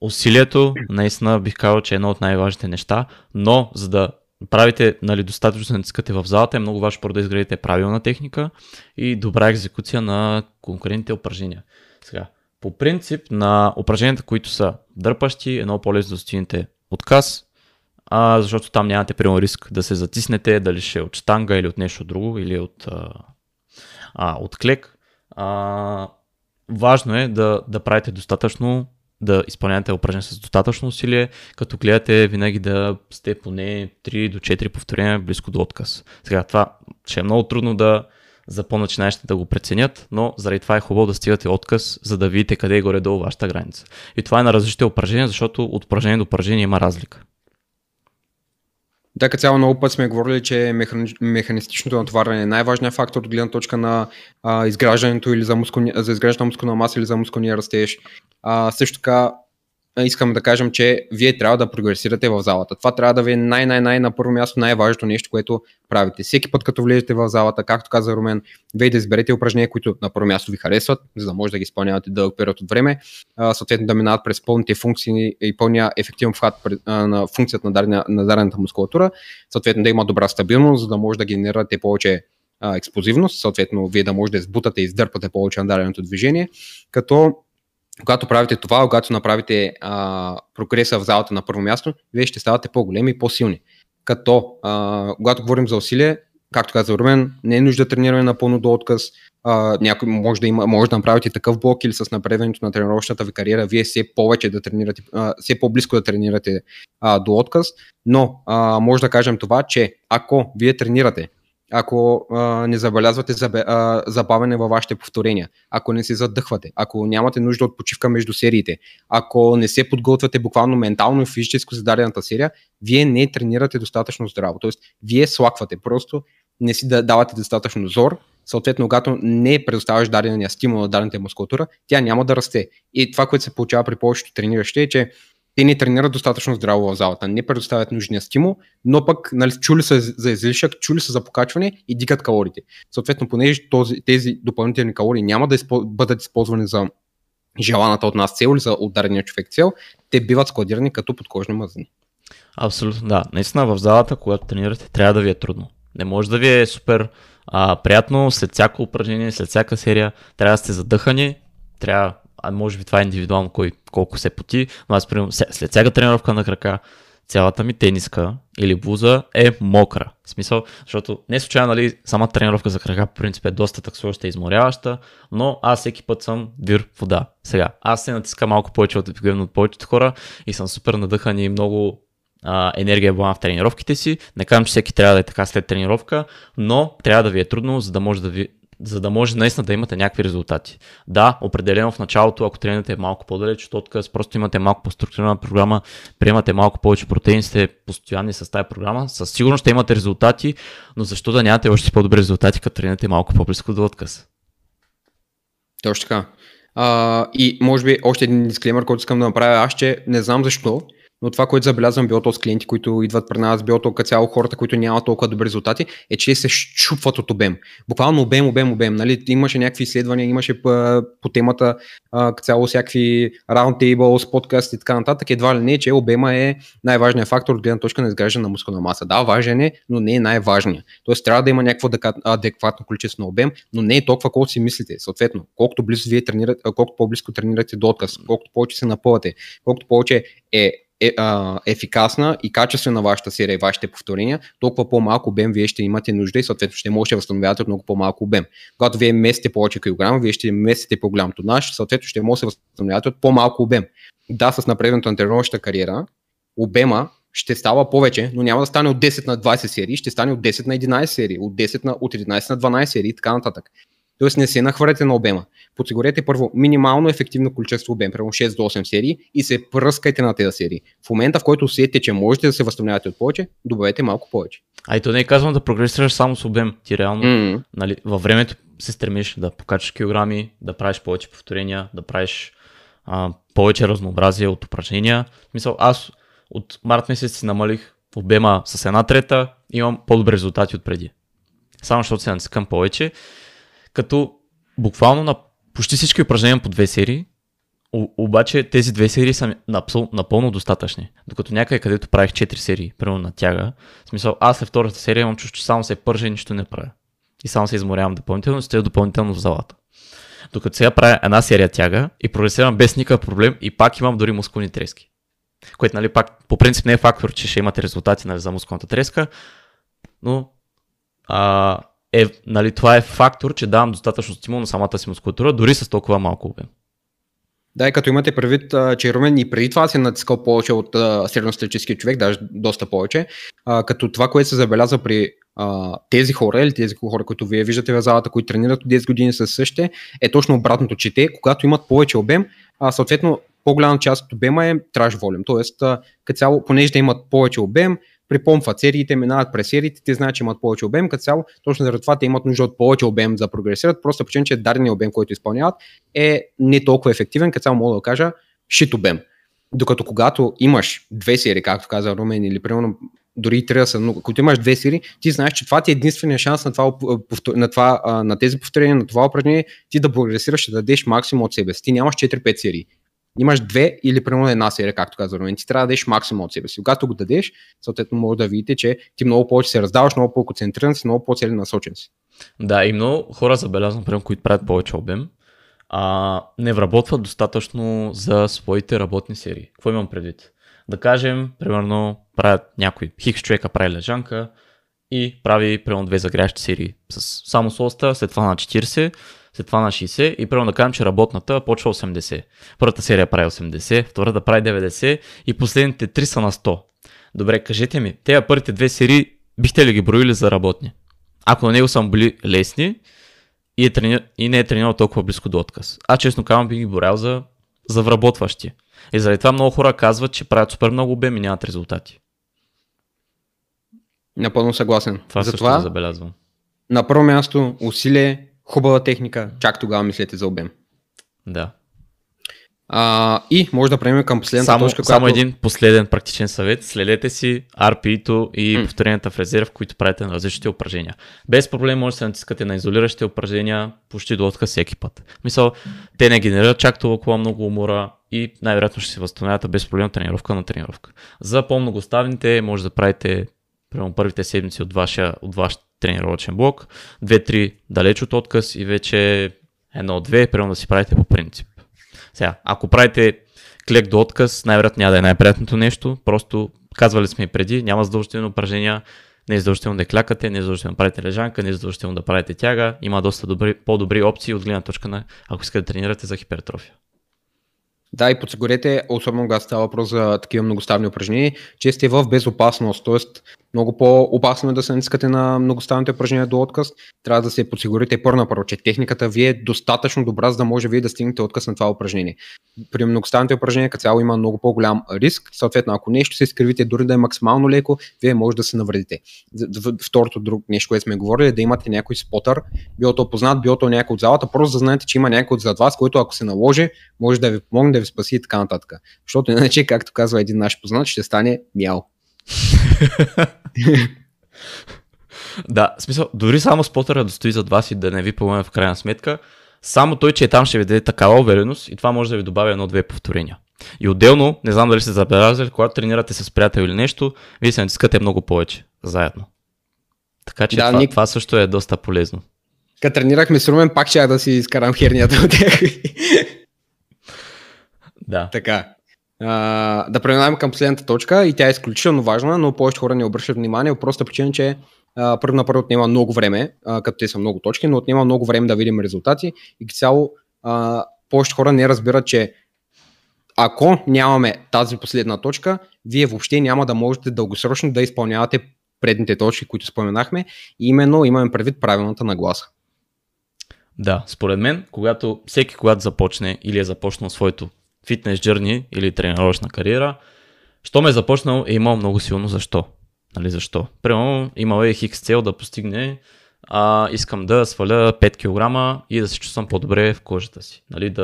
Усилието, наистина бих казал, че е едно от най-важните неща, но за да правите достатъчно натискате в залата, е много важно първо да изградите правилна техника и добра екзекуция на конкретните упражнения. Сега. По принцип на упражненията, които са дърпащи, едно по-лесно да стигнете отказ, защото там нямате прямо риск да се затиснете, дали ще е от штанга или от нещо друго, или от клек. Важно е да правите достатъчно, да изпълнявате упражнения с достатъчно усилие, като гледате винаги да сте поне 3 до 4 повторения близко до отказ. Сега това ще е много трудно за по-начинаещите да го преценят, но заради това е хубаво да стигате отказ, за да видите къде е горе-долу вашата граница. И това е на различните упражнения, защото от упражнение до упражнение има разлика. Да, като цяло много път сме говорили, че механистичното натоварване е най-важният фактор от гледна точка на изграждането или за изграждането на мускулна маса или за мускулния растеж. Също така искам да кажем, че вие трябва да прогресирате в залата. Това трябва да ви е на първо място най-важното нещо, което правите. Всеки път, като влезете в залата, както каза Румен, вие да изберете упражнения, които на първо място ви харесват, за да може да ги изпълнявате дълъг период от време, съответно да минават през пълните функции и пълния ефективен вхват на функцията на дадената мускулатура, съответно да има добра стабилност, за да може да генерирате повече експлозивност, съответно вие да може да избутате и издърпате повече на даденото движение, когато правите това, когато направите прогреса в залата на първо място, вие ще ставате по-големи и по-силни. Когато говорим за усилие, както каза Румен, не е нужда да тренираме напълно до отказ. Някой може да направите такъв блок или с напредването на тренировъчната ви кариера, вие все повече да тренирате, все по-близко да тренирате до отказ, но може да кажем това, че ако вие тренирате, ако не забелязвате забавяне във вашите повторения, ако не се задъхвате, ако нямате нужда от почивка между сериите, ако не се подготвяте буквално ментално и физически за дадената серия, вие не тренирате достатъчно здраво. Тоест, вие слаквате, просто не си давате достатъчно зор. Съответно, когато не предоставяш дадения стимул на дадената мускулатура, тя няма да расте. И това, което се получава при повечето трениращи, е, че те не тренират достатъчно здраво в залата, не предоставят нужния стимул, но пък чули са за излишък, чули са за покачване и дигат калориите. Съответно, понеже тези допълнителни калории няма да бъдат използвани за желаната от нас цел или за ударения човек цел, те биват складирани като подкожни мазнини. Абсолютно, да. Наистина в залата, когато тренирате, трябва да ви е трудно. Не може да ви е супер приятно след всяко упражнение, след всяка серия, трябва да сте задъхани, трябва. А може би това е индивидуално кой колко се поти, но аз примерно след всяка тренировка на крака, цялата ми тениска или блуза е мокра. В смисъл, защото не случайно, нали, самата тренировка за крака по принцип е доста таксуваща и изморяваща, но аз всеки път съм вир вода. Сега, аз се натискам малко повече от повечето хора и съм супер надъхан и много енергия била в тренировките си. Не казвам, че всеки трябва да е така след тренировка, но трябва да ви е трудно, за да може наистина да имате някакви резултати. Да, определено в началото, ако тренирате малко по-далеч от отказ, просто имате малко по-структурирана програма, приемате малко повече протеин, сте постоянни с тази програма, със сигурност ще имате резултати, но защо да нямате още по-добри резултати, като тренирате малко по-близко до отказ? Точно така. И може би още един дисклеймер, който искам да направя аз, че не знам защо, но това, което забелязвам било то с клиенти, които идват при нас, било то като цяло хората, които нямат толкова добри резултати, е, че се щупват от обем. Буквално обем. Нали? Имаше някакви изследвания, имаше по темата като цяло всякакви roundtables, подкасти и така нататък. Едва ли не, че обема е най-важният фактор от гледна точка на изграждане на мускулна маса. Да, важен е, но не е най-важният. Тоест трябва да има някакво адекватно количество на обем, но не е толкова, колкото си мислите. Съответно, колкото близо вие тренирате, колкото по-близко тренирате до отказ, колкото повече се напъвате, колкото повече ефикасна и качествена вашата серия и вашите повторения, толкова по-малко обем вие ще имате нужда и съответно ще можете да възстановявате от много по-малко обем. Когато вие местите повече килограма, вие ще местите по-голям тонаж, съответно ще можете да възстановявате от по-малко обем. Да, с напредването на тренировъчната кариера, обема ще става повече, но няма да стане от 10 на 20 серии, ще стане от 10 на 11 серии, от 11 на 12 серии и така нататък. Тоест не се нахвърляте на обема. Подсигурете първо минимално ефективно количество обем, примерно 6 до 8 серии и се пръскайте на тези серии. В момента, в който усетите, че можете да се възстановявате от повече, добавете малко повече. А и то не е казвам да прогресираш само с обем. Ти реално нали, във времето се стремиш да покачаш килограми, да правиш повече повторения, да правиш повече разнообразие от упражнения. В смисъл, аз от март месец си намалих обема с 1/3, имам по-добри резултати от преди. Само защото се натискам повече. Като буквално на почти всички упражнения по 2 серии, обаче тези 2 серии са напълно достатъчни. Докато някъде, където правих 4 серии, примерно на тяга, в смисъл аз след втората серия имам чувство, че само се пържа и нищо не правя. И само се изморявам допълнително и стоя допълнително в залата. Докато сега правя една серия тяга и прогресирам без никакъв проблем и пак имам дори мускулни трески. Което, нали, пак по принцип не е фактор, че ще имате резултати, нали, за мускулната треска, но нали, това е фактор, че давам достатъчно стимул на самата си мускулатура, дори с толкова малко обем. Да, и като имате предвид, че Румен и преди това се натискал повече от средностатистическия човек, даже доста повече, като това, което се забелязва при тези хора или тези хора, които вие виждате в залата, които тренират от 10 години със същите, е точно обратното, че те, когато имат повече обем, съответно по-голяма част от обема е траш волюм, тоест като цяло, понеже да имат повече обем, припомпват сериите, минават през сериите, те знаят, че имат повече обем, като цяло, точно заради това те имат нужда от повече обем за да прогресират, просто причина, че дадения обем, който изпълняват, е не толкова ефективен, като цяло мога да кажа шит обем. Докато когато имаш 2 серии, както каза Румен, или примерно дори 3 са, но когато имаш 2 серии, ти знаеш, че това ти е единствения шанс на тези повторения, на това упражнение, ти да прогресираш, да дадеш максимум от себе си. Ти нямаш 4-5 серии. Имаш 2 или примерно една серия, както казва Румен, ти трябва да дадеш максимум от себе си. Когато го дадеш, съответно може да видите, че ти много повече се раздаваш, много по-концентриран си, много по-целенасочен си. Да, и много хора забелязвам, например, които правят повече обем, не вработват достатъчно за своите работни серии. Какво имам предвид? Да кажем, примерно, правят някой хикс човека прави лежанка и прави примерно две загряващи серии. Само с лоста, след това на 40, след това на 60 и примерно да кажем, че работната почва 80. Първата серия прави 80, втората прави 90 и последните 3 са на 100. Добре, кажете ми, тези първите две серии бихте ли ги броили за работни? Ако на него са били лесни и, и не е тренирал толкова близко до отказ. А честно казвам, би ги борял за вработващи. И заради това много хора казват, че правят супер много обем и нямат резултати. Напълно съгласен. Това също това забелязвам. На първо място усилие, хубава техника, чак тогава мислете за обем. Да. И може да преминем към последната точка. Само един последен практичен съвет. Следете си RPI-то и повторенията в резерв, които правите на различните упражнения. Без проблем може да се натискате на изолиращите упражнения почти до отказ всеки път. Мисъл, те не генерират чак толкова много умора и най-вероятно ще се възстановявате без проблем тренировка на тренировка. За по-многоставните може да правите примерно първите седмици от ваш тренировъчен блок, 2-3 далеч от отказ и вече 1-2 примерно да си правите по принцип. Сега, ако правите клек до отказ, най-вероятно няма да е най-приятното нещо, просто казвали сме и преди, няма задължително упражнения, не е задължително да клякате, не е задължително да правите лежанка, не е задължително да правите тяга, има доста по-добри опции от гледна точка на ако искате да тренирате за хипертрофия. Да, и подсигурете, особено когато става въпрос за такива многоставни упражнения, че сте в безопасност, т.е. много по-опасно е да се натискате на многоставните упражнения до отказ. Трябва да се подсигурите първо, че техниката ви е достатъчно добра, за да може вие да стигнете отказ на това упражнение. При многоставните упражнения като цяло има много по-голям риск. Съответно, ако нещо се изкривите, дори да е максимално леко, вие може да се навредите. Второто друго нещо, което сме говорили, е да имате някой спотър, било то познат, било то някой от залата, просто да знаете, че има някой зад вас, който ако се наложи, може да ви помогне, да ви спаси и така нататък. Защото иначе, както казва един наш познат, ще стане мял. Да, смисъл, дори само спотъра да стои зад вас и да не ви помогне в крайна сметка, само той, че е там, ще ви даде такава увереност и това може да ви добави 1-2 повторения. И отделно, не знам дали сте забелязали, когато тренирате с приятел или нещо, вие се натискате много повече заедно. Така че да, това също е доста полезно. Като тренирахме с Румен, пак ще да си изкарам хернията от тях. Да. Така. Да преминаваме към последната точка и тя е изключително важна, но повечето хора не обръщат внимание, просто причина, че първо отнема много време, като те са много точки, но отнема много време да видим резултати и цяло повечето хора не разбират, че ако нямаме тази последна точка, вие въобще няма да можете дългосрочно да изпълнявате предните точки, които споменахме и именно имаме предвид правилната нагласа. Да, според мен, когато започне или е започнал своето фитнес джърни или тренировъчна кариера, щом е започнал, е имал много силно защо. Нали защо? Примерно имал е хикс цел да постигне, искам да сваля 5 кг и да се чувствам по-добре в кожата си. Нали,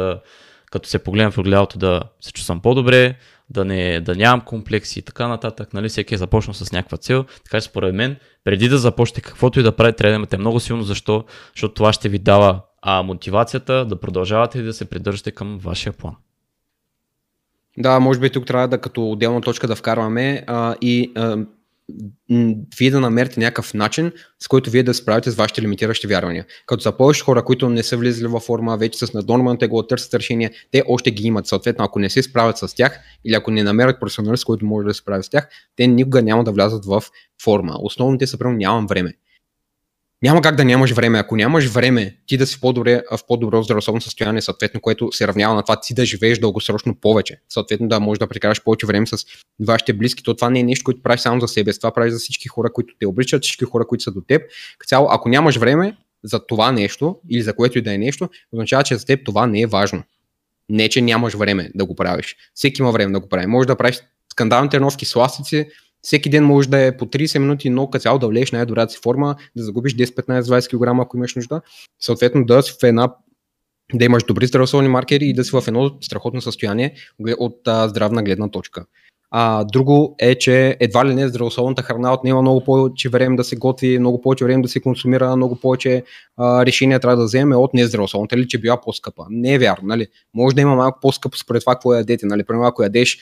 като се погледам в огледалото да се чувствам по-добре, да нямам комплекси и така нататък. Нали, всеки е започнал с някаква цел. Така че според мен, преди да започнете каквото и да правите, трябва да имате много силно защо, защото това ще ви дава мотивацията да продължавате и да се придържате към вашия план. Да, може би тук трябва да като отделна точка да вкарваме вие да намерите някакъв начин, с който вие да се справите с вашите лимитиращи вярвания. Като за повече хора, които не са влизали във форма, вече с наднормално тегло търсят решения, те още ги имат. Съответно, ако не се справят с тях или ако не намерят професионалист, който може да се справи с тях, те никога няма да влязат в форма. Основно те са примерно нямам време. Няма как да нямаш време. Ако нямаш време, ти да си в по-добро здравословно състояние, съответно, което се равнява на това, ти да живееш дългосрочно повече. Съответно, да можеш да прекараш повече време с вашите близки. То това не е нещо, което правиш само за себе, това правиш за всички хора, които те обичат, всички хора, които са до теб. Цяло, ако нямаш време за това нещо или за което и да е нещо, означава, че за теб това не е важно. Не, че нямаш време да го правиш. Всеки има време да го прави. Може да правиш скандални тренировки с ластици. Всеки ден може да е по 30 минути, но като цяло да влезеш най-добрата си форма, да загубиш 10-15-20 кг, ако имаш нужда. Съответно да си да имаш добри здравословни маркери и да си в едно страхотно състояние от здравна гледна точка. Друго е, че едва ли не здравословната храна отнема много повече време да се готви, много повече време да се консумира, много повече решения трябва да вземе от нездравословната, или че била по-скъпа. Не е вярно, нали? Може да има малко по-скъпо според това какво ядете, нали? Примерно ако ядеш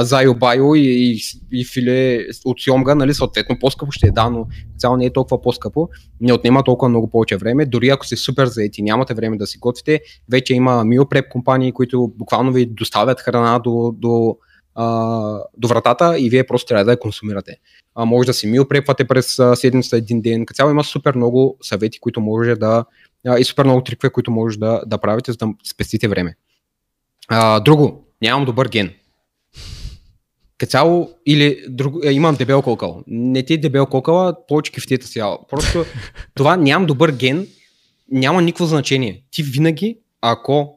зайо-байо и филе от сьомга, нали? Съответно по-скъпо ще е, да, но цяло не е толкова по-скъпо, не отнема толкова много повече време, дори ако сте супер заети, нямате време да си готвите, вече има meal prep компании, които буквално ви доставят храна до до вратата и вие просто трябва да я консумирате. Може да си мил препвате през седмицата един ден. Като цяло има супер много съвети, които може да и супер много трикове, които може да правите, за да спестите време. Друго, нямам добър ген. Като цяло, или друго, имам дебел кокал. Не ти дебел кокала, повече кифтета сега. Просто това нямам добър ген, няма никакво значение. Ти винаги, ако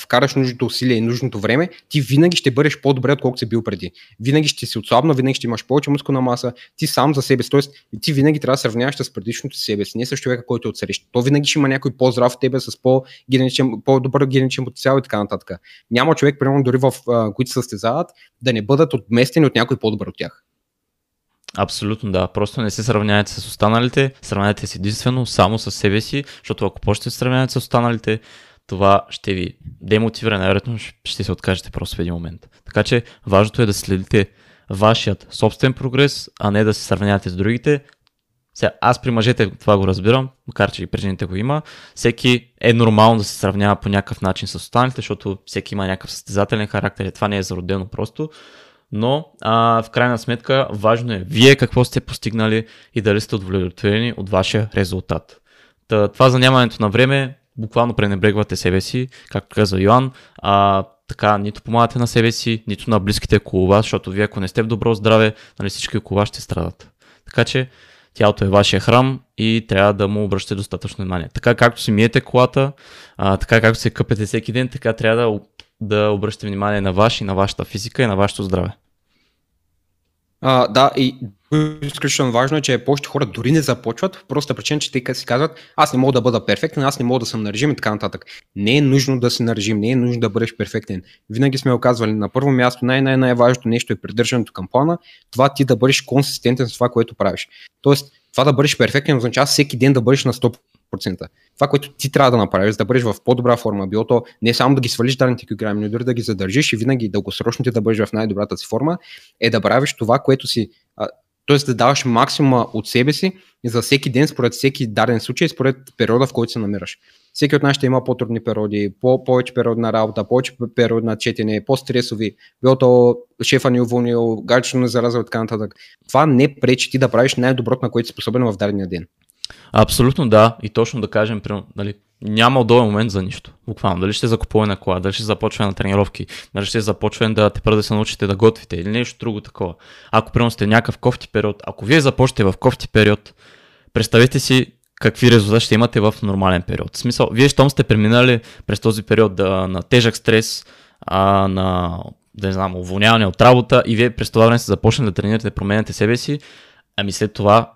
вкараш нужното усилие и нужното време, ти винаги ще бъдеш по-добре, отколкото си бил преди. Винаги ще си отслабна, винаги ще имаш повече мускулна маса, ти сам за себе си. Тоест, ти винаги трябва да сравняваш с предишното себе си, не с човека, който е отсреща. То винаги ще има някой по-здрав в тебе с по-добър генетичен потенциал и така нататък. Няма човек, примерно, дори в които се състезават, да не бъдат отместени от някой по-добър от тях. Абсолютно, да. Просто не се сравнявайте с останалите, сравнявайте се единствено само с себе си, защото ако почнете да се сравнявате с останалите, това ще ви демотивира, най-вероятно ще се откажете просто в един момент. Така че важното е да следите вашият собствен прогрес, а не да се сравнявате с другите. Сега, аз при мъжете това го разбирам, макар че и при жените го има. Всеки е нормално да се сравнява по някакъв начин с останалите, защото всеки има някакъв състезателен характер и това не е зародено просто. Но в крайна сметка важно е вие какво сте постигнали и дали сте удовлетворени от вашия резултат. Това за нямането на време, буквално пренебрегвате себе си, както каза Йоан, така нито помагате на себе си, нито на близките около вас, защото вие ако не сте в добро здраве, нали всички около вас ще страдат. Така че тялото е вашия храм и трябва да му обръщате достатъчно внимание. Така както си миете колата, така както се къпете всеки ден, така трябва да обръщате внимание на вас и на вашата физика и на вашето здраве. Да, и изключително важно е, че повечето хора дори не започват, просто причина, че те си казват, аз не мога да бъда перфектен, аз не мога да съм на режим и така нататък. Не е нужно да си на режим, не е нужно да бъдеш перфектен. Винаги сме оказвали на първо място, най-важното нещо е придържането към плана, това ти да бъдеш консистентен с това, което правиш. Тоест, това да бъдеш перфектен означава всеки ден да бъдеш на 100%. Това, което ти трябва да направиш, за да бъдеш в по-добра форма, било то не само да ги свалиш дадените килограми, но дори да ги задържиш и винаги дългосрочно ти да бъдеш в най-добрата си форма, е да правиш това, което си, т.е. да даваш максимума от себе си за всеки ден, според всеки даден случай, според периода, в който се намираш. Всеки от нас ще има по-трудни периоди, повече период на работа, повече период на четене, по-стресови, било то шефа ни уволнил, гаджето ни заразил и така нататък. Това не пречи ти да правиш най-доброто, на което си способен в дадения ден. Абсолютно да, и точно да кажем, нали, няма удобен момент за нищо. Буквално, дали ще закупуваме на кола, дали ще започваме на тренировки, дали ще започваме да се научите да готвите или нещо друго такова. Ако примерно сте някакъв кофти период, ако вие започнете в кофти период, представете си какви резултати ще имате в нормален период. В смисъл, вие щом сте преминали през този период на тежък стрес, да не знам, уволняване от работа и вие през това време се започнете да тренирате, да променяте себе си, ами след това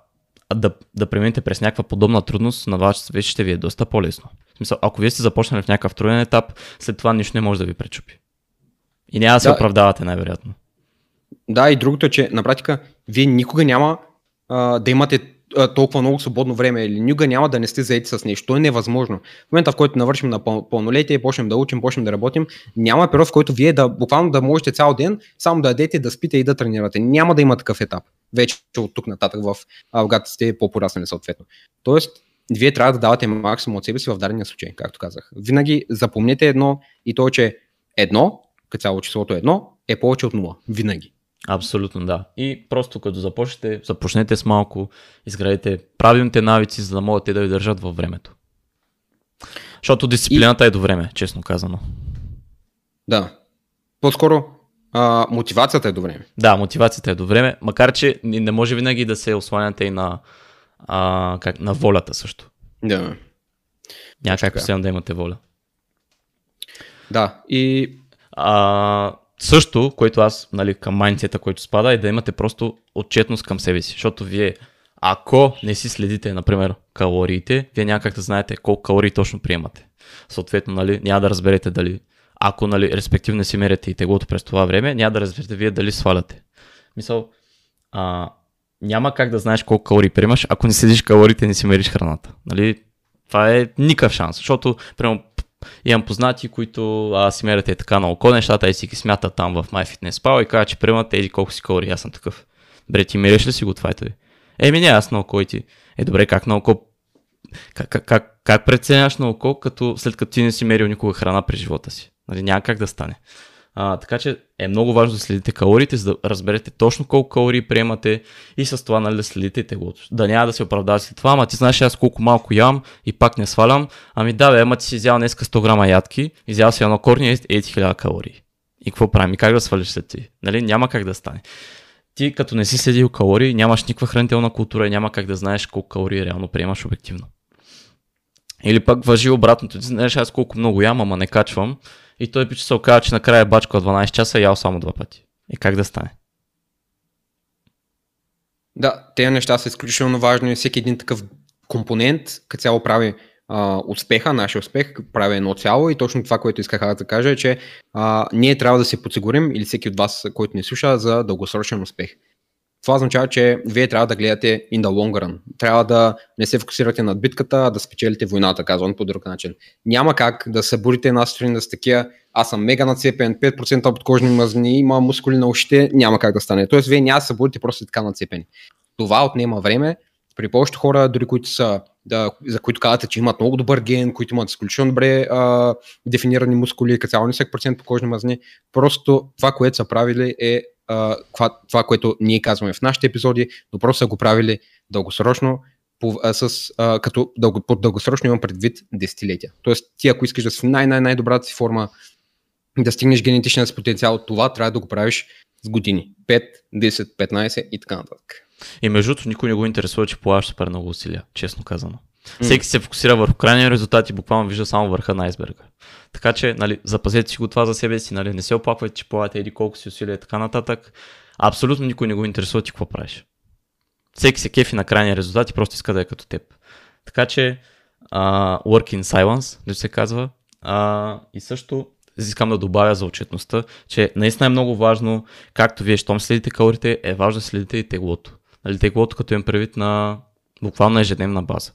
да премините през някаква подобна трудност, на вас вече ще ви е доста по-лесно. В смисъл, ако вие сте започнали в някакъв труден етап, след това нищо не може да ви пречупи. И няма да се оправдавате, най-вероятно. Да, и другото е, че на практика вие никога няма да имате толкова много свободно време или никога няма да не сте заети с нещо. То е невъзможно. В момента, в който навършим на пълнолетие и почнем да учим, почнем да работим, няма период, в който вие буквално да можете цял ден само да ядете, да спите и да тренирате. Няма да има такъв етап. Вече от тук нататък в когато сте по-пораснали съответно. Тоест, вие трябва да давате максимум от себе си в дадения случай, както казах. Винаги запомнете едно и то, че едно, като цяло числото едно, е повече от нула. Винаги. Абсолютно да. И просто като започнете с малко, изградете правилните навици, за да могат те да ви държат във времето. Защото дисциплината е до време, честно казано. Да. По-скоро мотивацията е до време. Да, мотивацията е до време, макар че не може винаги да се осланяте и на волята също. Да. Някак постоянно да имате воля. Да. И също, което аз, нали, към майнцета, който спада, е да имате просто отчетност към себе си, защото вие, ако не си следите, например, калориите, вие някак да знаете колко калории точно приемате. Съответно, нали, няма да разберете дали, ако, нали, респективно си меряте и теглото през това време, няма да разберете вие дали сваляте. Мисъл, няма как да знаеш колко калории приемаш, ако не следиш калориите и не си мериш храната. Нали? Това е никакъв шанс, защото, примерно, имам познати, които си мерят така на око нещата и си ги смятат там в MyFitnessPal и казват, че приемат тези колко си калории. Аз съм такъв. Добре, ти мериш ли си го това и тъй? Еми не, аз на око и ти. Е, добре, как на око? Как преценяш на око, след като ти не си мерил никога храна през живота си? Нали, няма как да стане. Така че е много важно да следите калориите, за да разберете точно колко калории приемате и с това, нали, да следите теглото. Да няма да се оправдава след това, ама ти знаеш аз колко малко ям и пак не свалям. Ами да бе, ама ти си взял днеска 100 грама ядки, изял си едно корни и е 1000 калории. И какво правим? И как да свалиш след ти? Нали? Няма как да стане. Ти като не си следил калории, нямаш никаква хранителна култура и няма как да знаеш колко калории реално приемаш обективно. Или пък важи обратното. Ти знаеш аз колко много ям, ама не качвам. И той пиче се оказва, че накрая бачка от 12 часа ял само 2 пъти. И как да стане? Да, тези неща са изключително важни. Всеки един такъв компонент като цяло прави успеха, нашия успех прави едно цяло и точно това, което исках да кажа е, че ние трябва да се подсигурим или всеки от вас, който ни слуша, за дългосрочен успех. Това означава, че вие трябва да гледате in the long run. Трябва да не се фокусирате над битката, а да спечелите войната, казвам по друг начин. Няма как да събудите една сутрин с такива, аз съм мега нацепен, 5% подкожни мазнини, имам мускули на ушите, няма как да стане. Тоест вие няма да събудите просто така нацепени. Това отнема време. При повечето хора, дори които са, за които казвате, че имат много добър ген, които имат изключително добре дефинирани мускули, като цяло нисък процент подкожни мазни, просто това, което са правили е това, което ние казваме в нашите епизоди, но просто са го правили дългосрочно, като под дългосрочно имам предвид десетилетия. Тоест ти, ако искаш да си в най-най-най-добрата си форма, да стигнеш генетичния си потенциал, това трябва да го правиш с години. 5, 10, 15 и така нататък. И между другото, никой не го интересува, че полагаш супер много усилия, честно казано. Всеки се фокусира върху крайния резултат и буквално вижда само върха на айсберга. Така че, нали, запазете си го това за себе си, нали, не се оплаквайте, че полагате еди колко си усилия и така нататък. Абсолютно никой не го интересува ти какво правиш. Всеки се кефи на крайния резултат и просто иска да е като теб. Така че, work in silence, да се казва. И също искам да добавя за отчетността, че наистина е много важно, както вие, щом следите калорите, е важно да следите и теглото. Нали, теглото като им правит на буквално ежедневна база.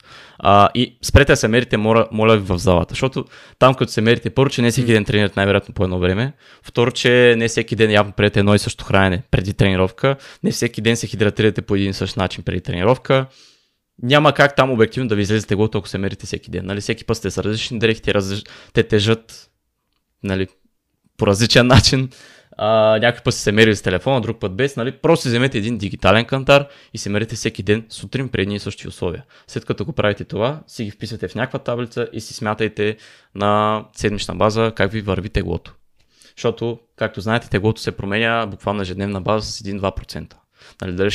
И спрете да се мерите, моля ви, в залата, защото там като се мерите, първо, че не всеки ден тренирате най-вероятно по едно време, второ, че не всеки ден явно приете едно и също хранене преди тренировка, не всеки ден се хидратирате по един и същ начин преди тренировка. Няма как там обективно да ви излезе теглото, ако се мерите всеки ден. Нали, всеки път те са различни дрехи, те тежат, нали, по различен начин. Някой път се мерили с телефона, друг път без, нали? Просто вземете един дигитален кантар и се мерите всеки ден сутрин при едни и същи условия. След като го правите това, си ги вписвате в някаква таблица и си смятайте на седмична база как ви върви теглото. Защото, както знаете, теглото се променя буквално на ежедневна база с 1-2%. Нали,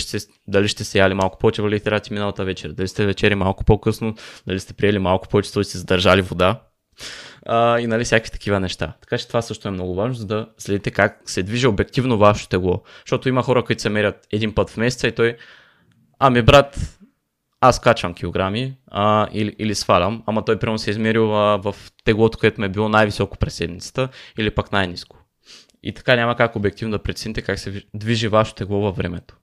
дали ще се яли малко повече въглехидрати миналата вечер, дали сте вечери малко по-късно, дали сте приели малко повече, дали сте задържали вода. И нали всякакви такива неща. Така че това също е много важно, за да следите как се движи обективно вашето тегло. Защото има хора, които се мерят един път в месеца и той, ами брат, аз качвам килограми или свалям, ама той прямо се измерил в теглото, което ме е било най-високо през седмицата или пък най-ниско. И така няма как обективно да прецените как се движи вашето тегло във времето.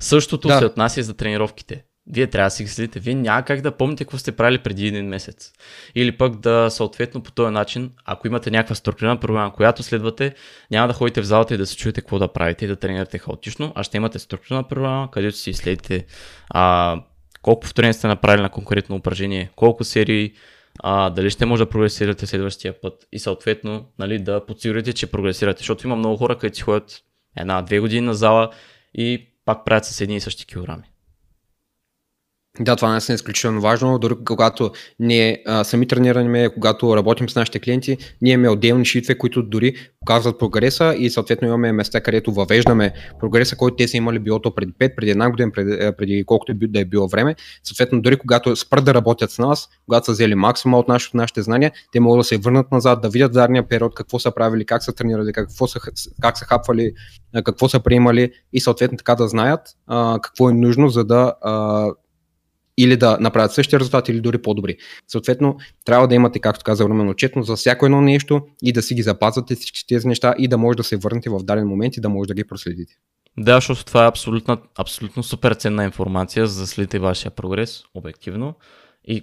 Същото се отнася и за тренировките. Вие трябва да си ги следите. Вие няма как да помните какво сте правили преди един месец. Или пък да съответно по този начин, ако имате някаква структурна програма, която следвате, няма да ходите в залата и да се чуете какво да правите и да тренирате хаотично, а ще имате структурна програма, където си следите колко повторения сте направили на конкретно упражнение, колко серии, дали ще може да прогресирате следващия път и съответно, нали, да подсигурите, че прогресирате. Защото има много хора, които си ходят 1-2 години на зала и пак правят с едни и същи килограми. Да, това наистина е изключително важно, дори когато ние сами тренираме, когато работим с нашите клиенти, ние имаме отделни шитове, които дори показват прогреса и съответно имаме места, където въвеждаме прогреса, който те са имали билото преди 5, преди една година, преди колкото да е било време. Съответно, дори когато спрат да работят с нас, когато са взели максимум от нашите знания, те могат да се върнат назад, да видят задния период, какво са правили, как са тренирали, как са хапвали, какво са приемали и съответно така да знаят какво е нужно, за да или да направят същия резултат, или дори по-добри. Съответно, трябва да имате, както каза, временно отчетност за всяко едно нещо и да си ги запазвате всички тези неща и да може да се върнете в даден момент и да може да ги проследите. Да, защото това е абсолютно супер ценна информация, за да следите вашия прогрес, обективно. И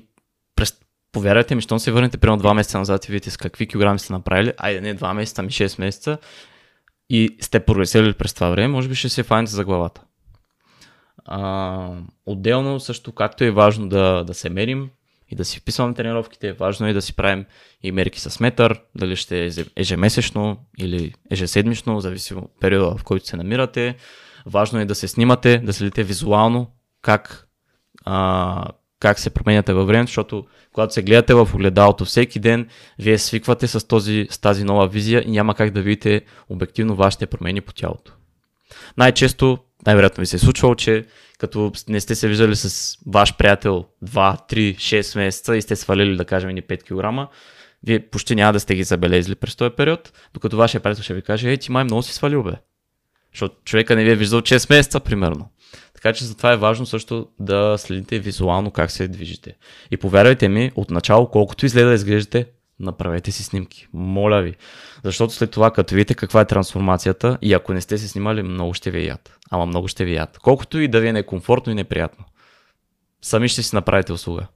повярвайте ми, щом се върнете примерно 2 месеца назад и видите с какви килограми сте направили, айде не 2 месеца, ами 6 месеца и сте прогресирали през това време, може би ще се фанете за главата. Отделно също, както е важно да се мерим и да си вписваме тренировките. Важно е да си правим и мерки с метър, дали ще е ежемесечно или ежеседмично, зависи от периода, в който се намирате. Важно е да се снимате, да следите визуално как се променяте във времето, защото когато се гледате в огледалото всеки ден, вие свиквате с тази нова визия и няма как да видите обективно вашите промени по тялото. Най-често, най-вероятно ви се е случвало, че като не сте се виждали с ваш приятел 2, 3, 6 месеца и сте свалили, да кажем, ни 5 кг, вие почти няма да сте ги забелезли през този период, докато вашия приятел ще ви каже: „Ей, ти май много си свалил, бе.“ Защото човека не ви е виждал 6 месеца, примерно. Така че затова е важно също да следите визуално как се движите. И повярвайте ми, отначало, колкото изгледа да изглеждате, направете си снимки. Моля ви. Защото след това, като видите каква е трансформацията, и ако не сте се снимали, много ще ви е яд. Ама много ще ви е яд. Колкото и да ви е некомфортно и неприятно. Сами ще си направите услуга.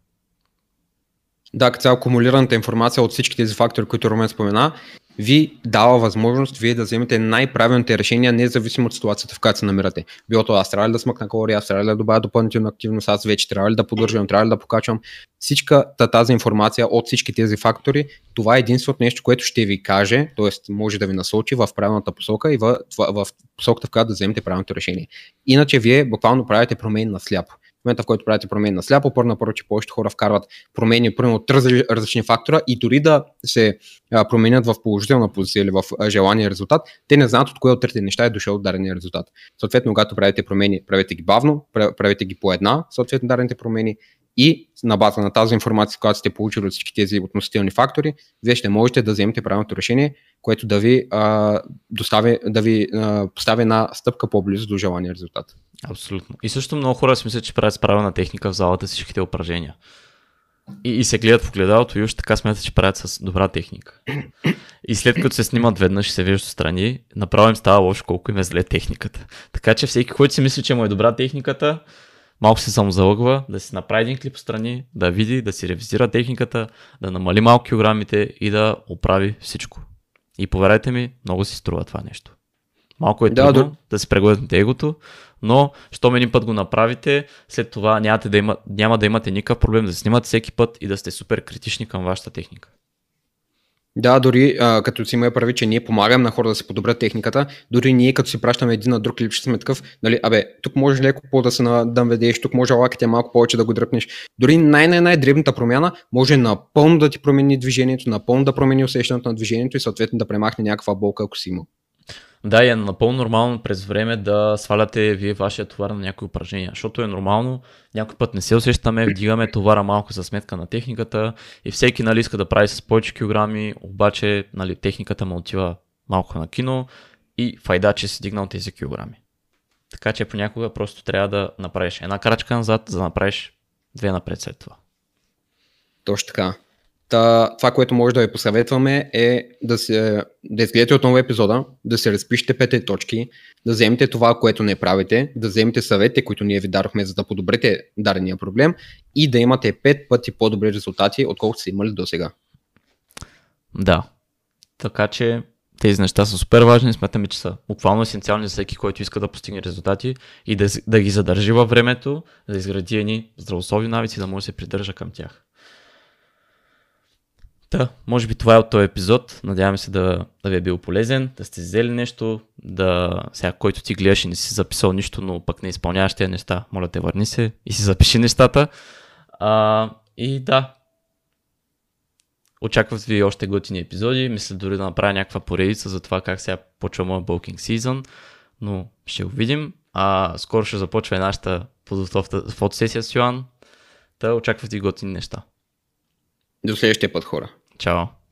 Да, като цяло акумулираната информация от всички тези фактори, които Румен спомена, ви дава възможност вие да вземете най-правилните решения, независимо от ситуацията, в която се намирате. Било това, аз трябва ли да смъкна калория, аз трябва ли да добавя допълнителна активност, аз вече трябва ли да поддържам, трябва ли да покачвам. Всичката тази информация от всички тези фактори, това е единственото нещо, което ще ви каже, т.е. може да ви насочи в правилната посока и в посоката, в която да вземете правилното решение. Иначе вие буквално правите промени на сляпо. В момента, в който правите промени на сляпо, първо, че повечето хора вкарват промени от различни фактора и дори да се променят в положителна позиция или в желания резултат, те не знаят от кое от трите неща е дошъл дарения резултат. Съответно, когато правите промени, правете ги бавно, правете ги по една, съответно дарените промени, и на база на тази информация, която сте получили от всички тези относителни фактори, вие ще можете да вземете правилното решение, което да ви постави една стъпка по-близо до желания резултат. Абсолютно. И също много хора си мислят, че правят правилна техника в залата всичките упражнения. И се гледат в огледалото и още така смятат, че правят с добра техника. И след като се снимат веднъж и се виждат отстрани, направо им става лошо колко им е зле техниката. Така че всеки, който си мисли, че му е добра техниката, малко се самозалъгва, да си направи един клип отстрани, да види, да си ревизира техниката, да намали малко килограмите и да оправи всичко. И повярвайте ми, много си струва това нещо. Малко е трудно да си преглътнете егото, но щом един път го направите, след това няма да имате никакъв проблем да се снимате всеки път и да сте супер критични към вашата техника. Да, дори като си има прави, че ние помагам на хора да се подобрят техниката, дори ние като си пращаме един на друг клип, ще сме такъв, нали, тук можеш леко по-да се надъмведеш, тук може лаките малко повече да го дръпнеш. Дори най-дребната промяна може напълно да ти промени движението, напълно да промени усещането на движението и съответно да премахне някаква болка, ако си има. Да, и е напълно нормално през време да сваляте вие вашия товар на някои упражнения, защото е нормално, някой път не се усещаме, вдигаме товара малко за сметка на техниката и всеки, нали, иска да прави с повече килограми, обаче, нали, техниката му отива малко на кино и файда, че си дигнал тези килограми. Така че понякога просто трябва да направиш една крачка назад, за да направиш две напред след това. Точно така. Това, което може да ви посъветваме, е да изгледате отново епизода, да се разпишете 5 точки, да вземете това, което не правите, да вземете съветите, които ние ви дарохме, за да подобрите дарения проблем и да имате 5 пъти по-добри резултати, отколкото са имали до сега. Да, така че тези неща са супер важни, смятаме, че са буквално есенциални за всеки, който иска да постигне резултати и да ги задържи във времето, да изгради едни здравословни навици, да може да се придържа към тях. Да, може би това е от този епизод. Надявам се да ви е бил полезен, да сте взели нещо, сега който ти гледаш и не си записал нищо, но пък не изпълняваш тези неща, моля те, върни се и си запиши нещата. И да, очакват ви още готини епизоди, мисля дори да направя някаква поредица за това как сега почва моят bulking season, но ще го видим. Скоро ще започва и нашата фотосесия с Йоан, да очакват ви готини неща. До следващия път, хора. Чао!